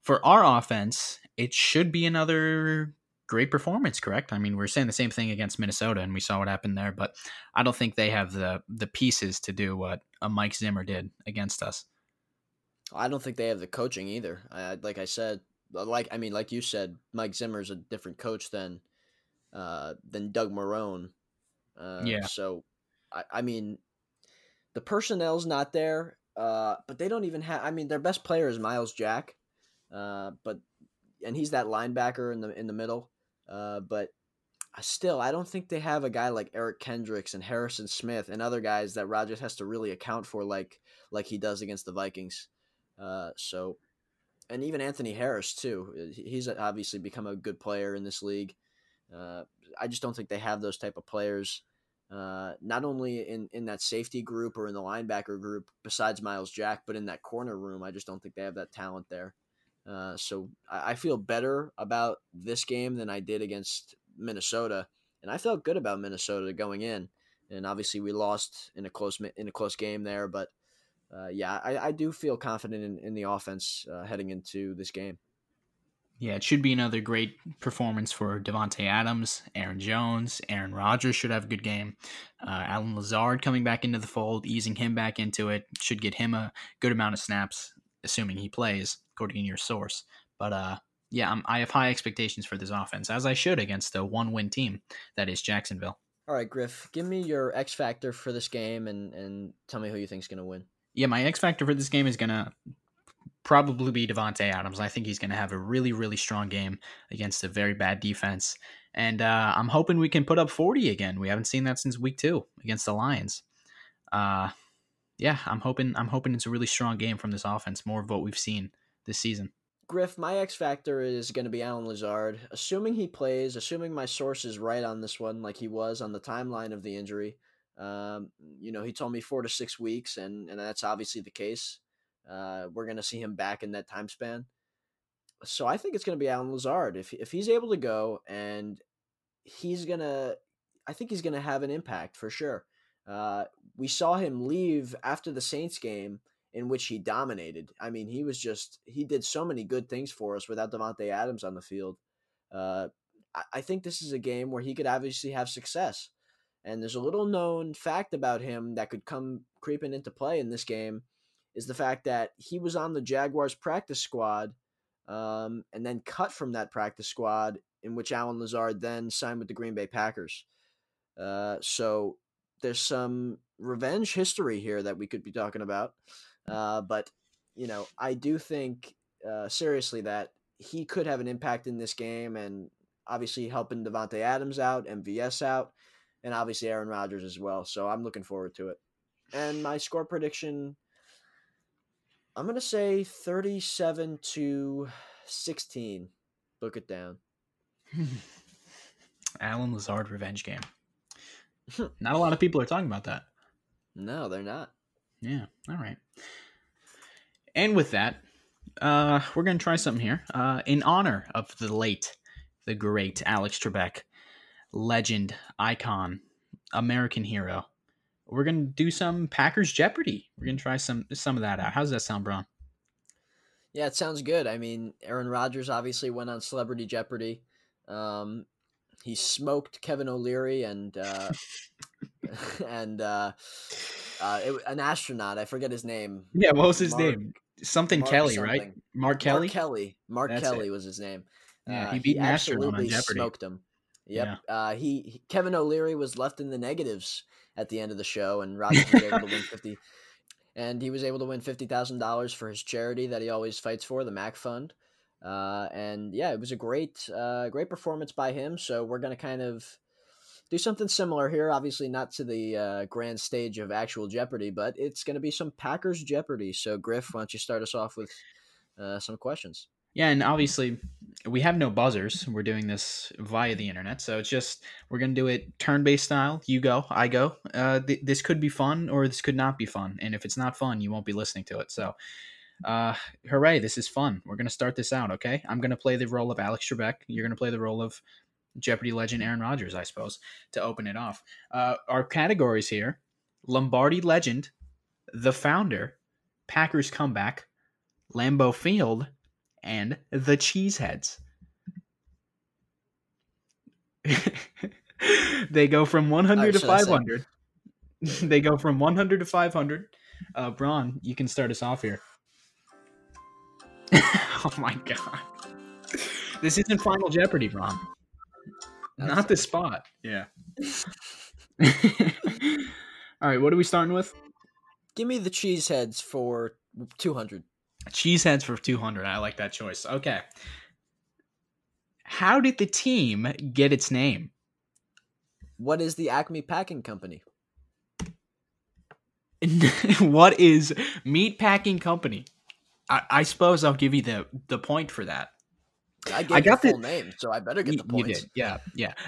for our offense, it should be another great performance, correct? I mean, we're saying the same thing against Minnesota, and we saw what happened there, but I don't think they have the pieces to do what a Mike Zimmer did against us. I don't think they have the coaching either. Like you said, Mike Zimmer's a different coach than Doug Marrone. Yeah. So, I mean, the personnel's not there, but they don't even have. I mean, their best player is Miles Jack, and he's that linebacker in the middle. But still, I don't think they have a guy like Eric Kendricks and Harrison Smith and other guys that Rodgers has to really account for, like he does against the Vikings. So, and even Anthony Harris too. He's obviously become a good player in this league. I just don't think they have those type of players, not only in that safety group or in the linebacker group besides Miles Jack, but in that corner room. I just don't think they have that talent there. So I feel better about this game than I did against Minnesota, and I felt good about Minnesota going in. And obviously, we lost in a close game there, but yeah, I do feel confident in the offense heading into this game. Yeah, it should be another great performance for Davante Adams, Aaron Jones. Aaron Rodgers should have a good game. Alan Lazard coming back into the fold, easing him back into it. Should get him a good amount of snaps, assuming he plays, according to your source. But yeah, I have high expectations for this offense, as I should against the one-win team that is Jacksonville. All right, Griff, give me your X factor for this game and tell me who you think is going to win. Yeah, my X factor for this game is going to probably be Davante Adams. I think he's going to have a really, really strong game against a very bad defense. And I'm hoping we can put up 40 again. We haven't seen that since week 2 against the Lions. Yeah, I'm hoping it's a really strong game from this offense, more of what we've seen this season. Griff, my X factor is going to be Alan Lazard. Assuming he plays, assuming my source is right on this one, like he was on the timeline of the injury. You know, he told me 4 to 6 weeks, and that's obviously the case. We're going to see him back in that time span. So I think it's going to be Alan Lazard. If he's able to go, and I think he's going to have an impact for sure. We saw him leave after the Saints game in which he dominated. I mean, he was just – he did so many good things for us without Davante Adams on the field. I think this is a game where he could obviously have success. And there's a little known fact about him that could come creeping into play in this game is the fact that he was on the Jaguars practice squad and then cut from that practice squad in which Alan Lazard then signed with the Green Bay Packers. So there's some revenge history here that we could be talking about. But, you know, I do think seriously that he could have an impact in this game and obviously helping Davante Adams out, MVS out, and obviously Aaron Rodgers as well. So I'm looking forward to it. And my score prediction, I'm going to say 37-16. Book it down. Alan Lazard revenge game. Not a lot of people are talking about that. No, they're not. Yeah. All right. And with that, we're going to try something here. In honor of the late, the great Alex Trebek, legend, icon, American hero, we're going to do some Packers Jeopardy. We're going to try some of that out. How does that sound, Bron? Yeah, it sounds good. I mean, Aaron Rodgers obviously went on Celebrity Jeopardy. He smoked Kevin O'Leary and an astronaut. I forget his name. Yeah, what was his name? Mark Kelly, right? Mark Kelly. Mark Kelly was his name. Yeah, he beat an astronaut on Jeopardy. Smoked him. Yep. Yeah. Kevin O'Leary was left in the negatives at the end of the show, and Rodgers was able to win $50,000 for his charity that he always fights for, the Mac Fund. And yeah, it was a great performance by him. So we're going to kind of do something similar here, obviously not to the grand stage of actual Jeopardy, but it's going to be some Packers Jeopardy. So Griff, why don't you start us off with some questions? Yeah, and obviously we have no buzzers. We're doing this via the internet, so it's just we're going to do it turn-based style. You go, I go. This could be fun or this could not be fun, and if it's not fun, you won't be listening to it. So, hooray, this is fun. We're going to start this out, okay? I'm going to play the role of Alex Trebek. You're going to play the role of Jeopardy legend Aaron Rodgers, I suppose, to open it off. Our categories here, Lombardi legend, the founder, Packers comeback, Lambeau Field, and the Cheeseheads. They go from 100 to 500. They go from 100 to 500. Braun, you can start us off here. Oh my god. This isn't Final Jeopardy, Braun. Not the spot. Yeah. All right, what are we starting with? Give me the Cheeseheads for 200. Cheeseheads for 200. I like that choice. Okay. How did the team get its name? What is the Acme Packing Company? What is Meat Packing Company? I suppose I'll give you the point for that. I got the full name, so I better get the point. You did. Yeah.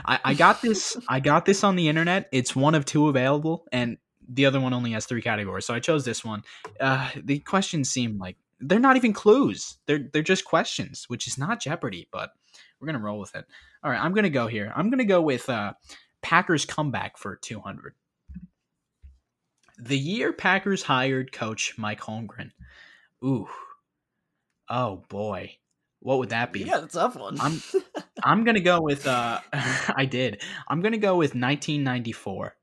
I got this. I got this on the internet. It's one of two available, and the other one only has three categories. So I chose this one. The questions seem like they're not even clues. They're just questions, which is not Jeopardy, but we're going to roll with it. All right. I'm going to go here. I'm going to go with Packers comeback for 200. The year Packers hired coach Mike Holmgren. Ooh. Oh boy. What would that be? Yeah, that's a tough one. I'm going to go with, I'm going to go with 1994.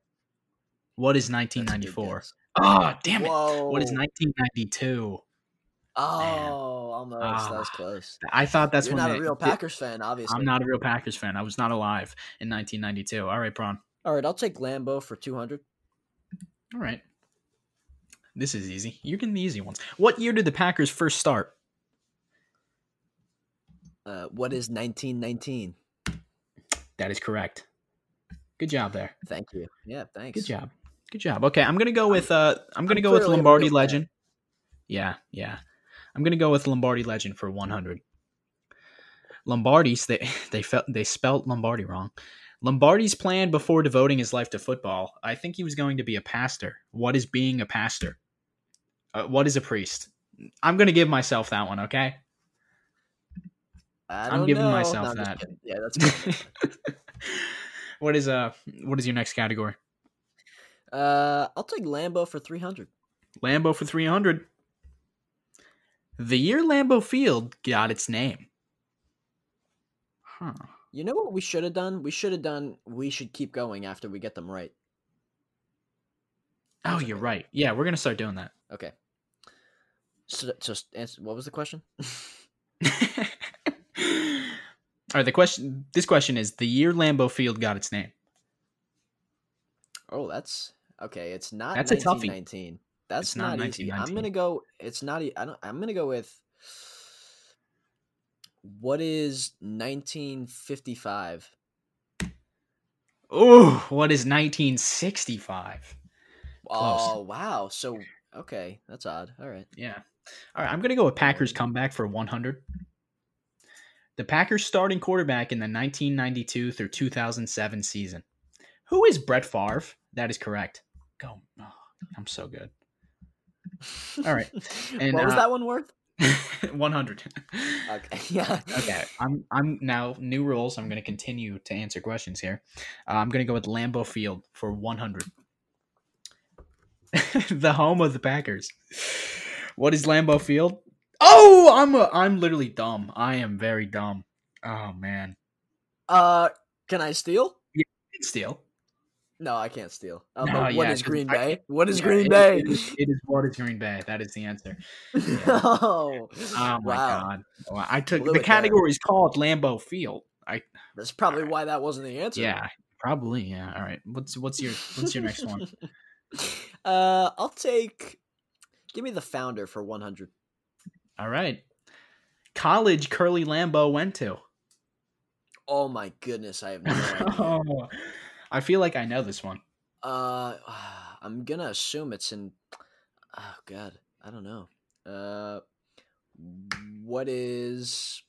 What is 1994? Oh, damn it. Whoa. What is 1992? Oh, man. Almost. That was close. I thought that's when not a real Packers fan, obviously. I'm not a real Packers fan. I was not alive in 1992. All right, Braun. All right, I'll take Lambeau for 200. All right. This is easy. You're getting the easy ones. What year did the Packers first start? What is 1919? That is correct. Good job there. Thank you. Yeah, thanks. Good job. Okay, I'm gonna go with Lombardi legend. Yeah. I'm gonna go with Lombardi legend for 100. Lombardi's they spelt Lombardi wrong. Lombardi's plan before devoting his life to football. I think he was going to be a pastor. What is being a pastor? What is a priest? I'm gonna give myself that one. Okay. I'm giving myself that. Yeah, that's good. What is your next category? I'll take Lambeau for 300. the year Lambeau Field got its name. Huh. You know what we should have done? We should keep going after we get them right. Oh, you're right. Yeah, we're going to start doing that. Okay. So answer, what was the question? All right, this question is the year Lambeau Field got its name. Oh, that's okay. It's not 1919. That's not easy. I'm going to go I'm going to go with what is 1955? Oh, what is 1965? Oh, wow. So okay, that's odd. All right. Yeah. All right, I'm going to go with Packers comeback for 100. The Packers starting quarterback in the 1992 through 2007 season. Who is Brett Favre? That is correct. Go. Oh, I'm so good. All right. And, what was that one worth? 100. Okay. Yeah. Okay. I'm now new rules. I'm going to continue to answer questions here. I'm going to go with Lambeau Field for 100. The home of the Packers. What is Lambeau Field? Oh, I'm literally dumb. I am very dumb. Oh man. Can I steal? Yeah, you can steal. No, I can't steal. What is Green Bay? What is Green Bay? It is what is Green Bay. That is the answer. Yeah. Oh my God. Well, I took the category is called Lambeau Field. That's probably why that wasn't the answer. Yeah, probably. Yeah. All right. What's your next one? Give me the founder for 100. All right. College Curly Lambeau went to. Oh my goodness, I have no idea. Oh, I feel like I know this one. I'm going to assume it's in oh god, I don't know. What is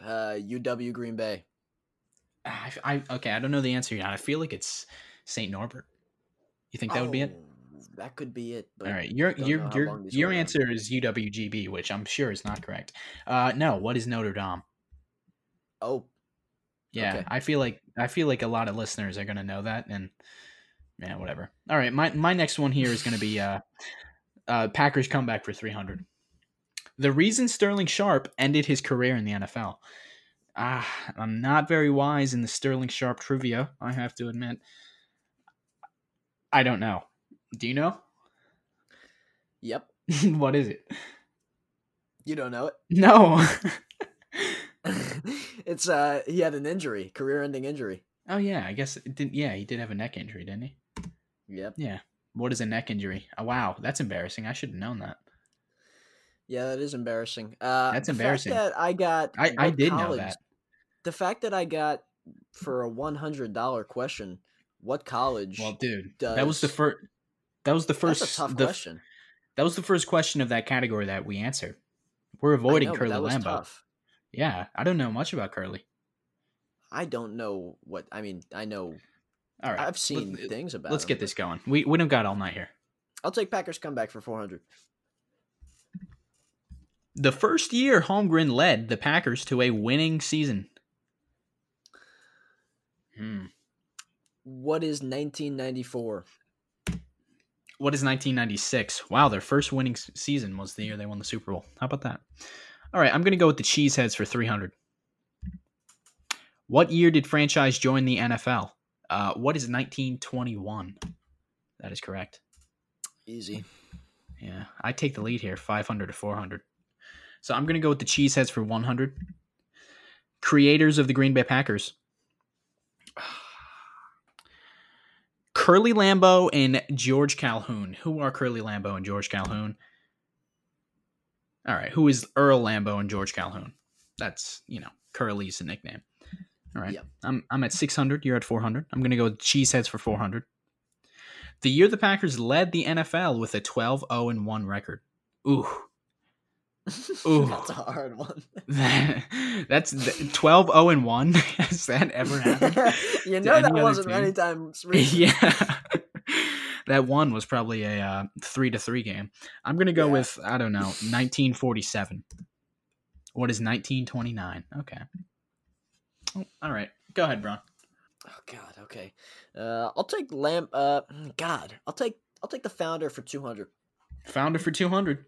UW Green Bay? I don't know the answer yet. I feel like it's St. Norbert. You think that would be it? That could be it. But all right, your answer is UWGB, which I'm sure is not correct. No, what is Notre Dame? Oh, yeah. Okay. I feel like a lot of listeners are gonna know that, and yeah, whatever. All right, my next one here is gonna be Packers comeback for 300. The reason Sterling Sharp ended his career in the NFL. I'm not very wise in the Sterling Sharp trivia, I have to admit. I don't know. Do you know? Yep. What is it? You don't know it? No. It's he had an injury, career-ending injury. Oh yeah, I guess it didn't. Yeah, he did have a neck injury, didn't he? Yep. Yeah. What is a neck injury? Oh, wow, that's embarrassing. I should have known that. Yeah, that is embarrassing. That's embarrassing. The fact that I did know that. The fact that I got for a $100 question. What college? Well, dude, that was the first. That's a tough question. That was the first question of that category that we answered. We're avoiding Curly Lambeau. Yeah, I don't know much about Curly. I don't know what I mean. I know. All right, I've seen things about. Let's get this going. We don't got all night here. I'll take Packers comeback for 400. The first year Holmgren led the Packers to a winning season. What is 1994? What is 1996? Wow, their first winning season was the year they won the Super Bowl. How about that? All right, I'm going to go with the Cheeseheads for 300. What year did franchise join the NFL? What is 1921? That is correct. Easy. Yeah, I take the lead here, 500 to 400. So I'm going to go with the Cheeseheads for 100. Creators of the Green Bay Packers. Curly Lambeau and George Calhoun. Who are Curly Lambeau and George Calhoun? All right. Who is Earl Lambeau and George Calhoun? That's, Curly's the nickname. All right. Yep. I'm at 600. You're at 400. I'm going to go with Cheeseheads for 400. The year the Packers led the NFL with a 12-0-1 record. Ooh. Ooh. That's a hard one. That's 12-0-1. Has that ever happened? That wasn't many times recently. Yeah. That one was probably a 3-3 game. I'm going to go with, I don't know, 1947. What is 1929? Okay. Oh, all right. Go ahead, Bron. Oh, God. Okay. I'll take Lamb. I'll take the founder for 200. Founder for 200.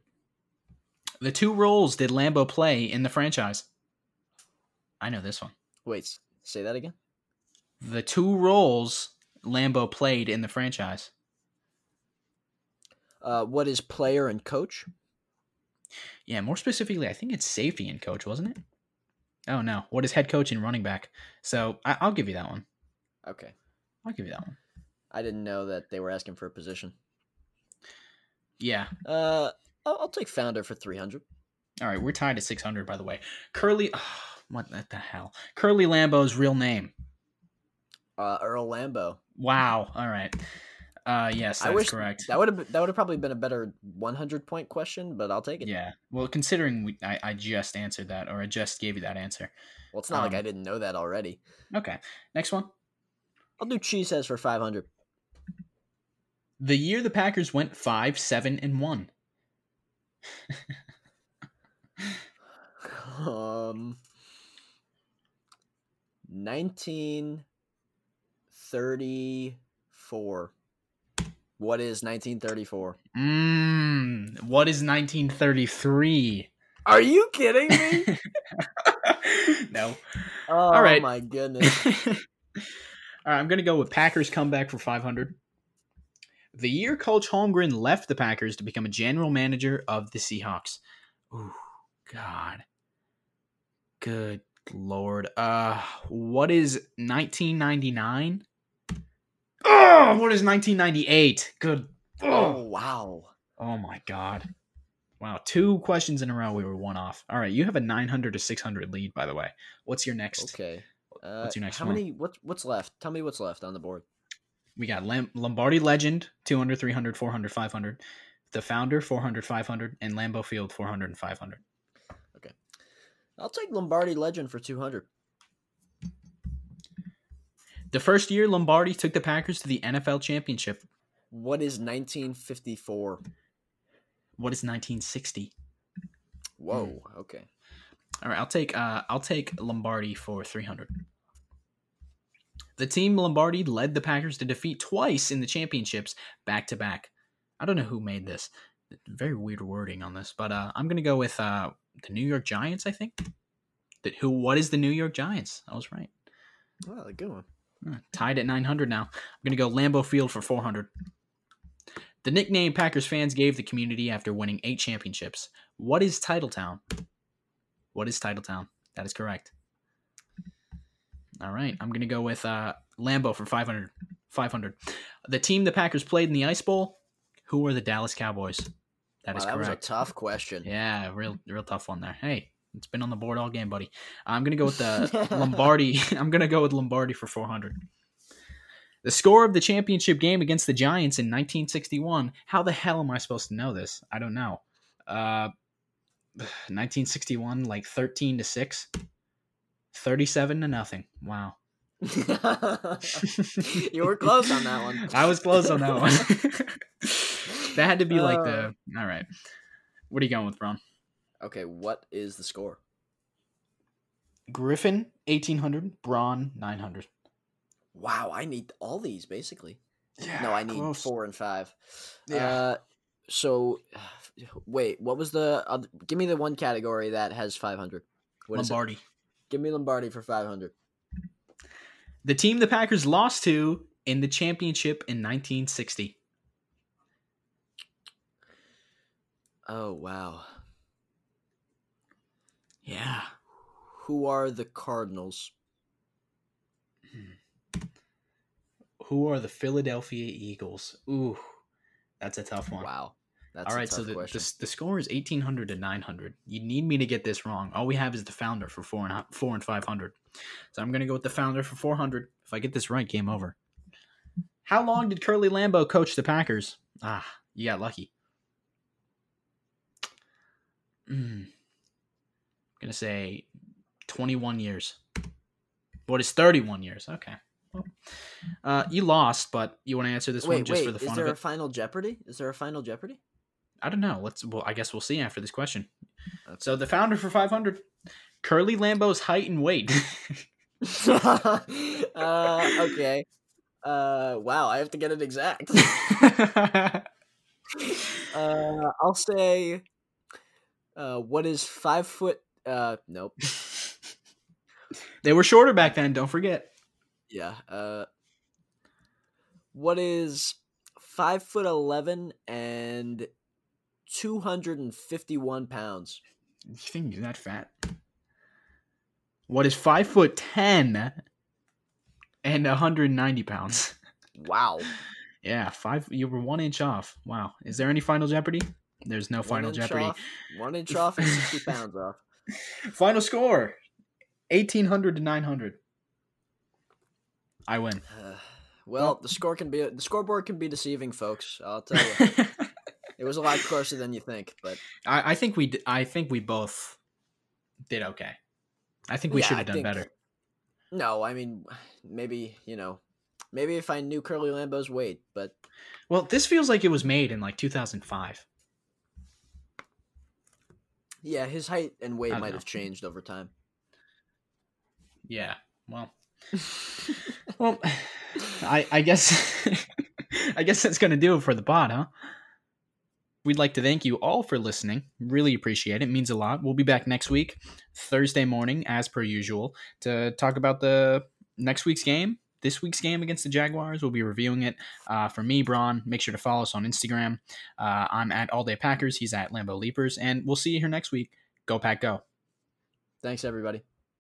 The two roles did Lambeau play in the franchise? I know this one. Wait, say that again? The two roles Lambeau played in the franchise. What is player and coach? Yeah, more specifically, I think it's safety and coach, wasn't it? Oh, no. What is head coach and running back? So I'll give you that one. Okay. I'll give you that one. I didn't know that they were asking for a position. Yeah. I'll take founder for 300. All right. We're tied at 600, by the way. Curly. Oh, what the hell? Curly Lambeau's real name. Earl Lambeau. Wow. All right. Yes, that's correct. That would have probably been a better 100-point question, but I'll take it. Yeah. Well, considering I just answered that, or I just gave you that answer. Well, it's not like I didn't know that already. Okay. Next one. I'll do Cheeseheads for 500. The year the Packers went 5-7-1. 1934. What is 1934? What is 1933? Are you kidding me? No. Oh, all right. My goodness. All right, I'm going to go with Packers comeback for 500. The year Coach Holmgren left the Packers to become a general manager of the Seahawks. Ooh, God. Good Lord. What is 1999? Oh, what is 1998? Good. Oh, wow. Oh, my God. Wow. Two questions in a row. We were one off. All right. You have a 900 to 600 lead, by the way. What's your next? Okay. What's your next one? What's left? Tell me what's left on the board. We got Lombardi Legend, 200, 300, 400, 500. The Founder, 400, 500. And Lambeau Field, 400 and 500. Okay. I'll take Lombardi Legend for 200. The first year Lombardi took the Packers to the NFL championship. What is 1954? What is 1960? Whoa. Okay. All right. I'll take Lombardi for 300. The team Lombardi led the Packers to defeat twice in the championships back to back. I don't know who made this. Very weird wording on this, but I'm gonna go with the New York Giants. I think that what is the New York Giants? I was right. Well, a good one. Tied at 900 now. I'm going to go Lambeau Field for 400. The nickname Packers fans gave the community after winning 8 championships. What is Titletown? What is Titletown? That is correct. All right. I'm going to go with Lambeau for 500. 500. The team the Packers played in the Ice Bowl, who were the Dallas Cowboys? That is correct. That was a tough question. Yeah, real tough one there. Hey. It's been on the board all game, buddy. I'm going to go with the Lombardi. I'm going to go with Lombardi for 400. The score of the championship game against the Giants in 1961. How the hell am I supposed to know this? I don't know. 1961, like 13-6. 37-0. Wow. You were close on that one. I was close on that one. That had to be like the... All right. What are you going with, Ron? Okay, what is the score? Griffin, 1,800. Braun, 900. Wow, I need all these, basically. Yeah, no, I need close. 4 and 5. Yeah. So, wait, what was the... give me the one category that has 500. What Lombardi. Is it? Give me Lombardi for 500. The team the Packers lost to in the championship in 1960. Oh, wow. Yeah. Who are the Cardinals? Who are the Philadelphia Eagles? Ooh, that's a tough one. Wow. That's all right, so the score is 1,800 to 900. You need me to get this wrong. All we have is the Founder for 4 and 500. So I'm going to go with the Founder for 400. If I get this right, game over. How long did Curly Lambeau coach the Packers? Ah, you got lucky. Gonna say 21 years. What is 31 years? Okay. Well, you lost, but you want to answer this one just for the fun of it? Is there a final Jeopardy? I don't know. I guess we'll see after this question. Okay. So the Founder for 500, Curly Lambeau's height and weight. Okay. Wow, I have to get it exact. I'll say What is 5 foot? Nope. They were shorter back then. Don't forget. Yeah. What is 5'11" and 251 pounds? You think he's that fat? What is 5'10" and 190 pounds? Wow. Yeah, you were 1 inch off. Wow. Is there any Final Jeopardy? There's no Final Jeopardy. 1 inch off and 60 pounds off. Final score, 1,800 to 900. I win. Well, the scoreboard can be deceiving, folks. I'll tell you. It was a lot closer than you think, but I think we both did okay. I think we should have done better. No, I mean, maybe if I knew Curly Lambeau's weight, but well, this feels like it was made in like 2005. Yeah, his height and weight might have changed over time. Yeah, well, well, I guess that's gonna do it for the pod, huh? We'd like to thank you all for listening. Really appreciate it. It means a lot. We'll be back next week, Thursday morning, as per usual, to talk about the next week's game, this week's game against the Jaguars. We'll be reviewing it. For me, Braun, make sure to follow us on Instagram. I'm at All Day Packers. He's at Lambeau Leapers. And we'll see you here next week. Go Pack Go. Thanks, everybody.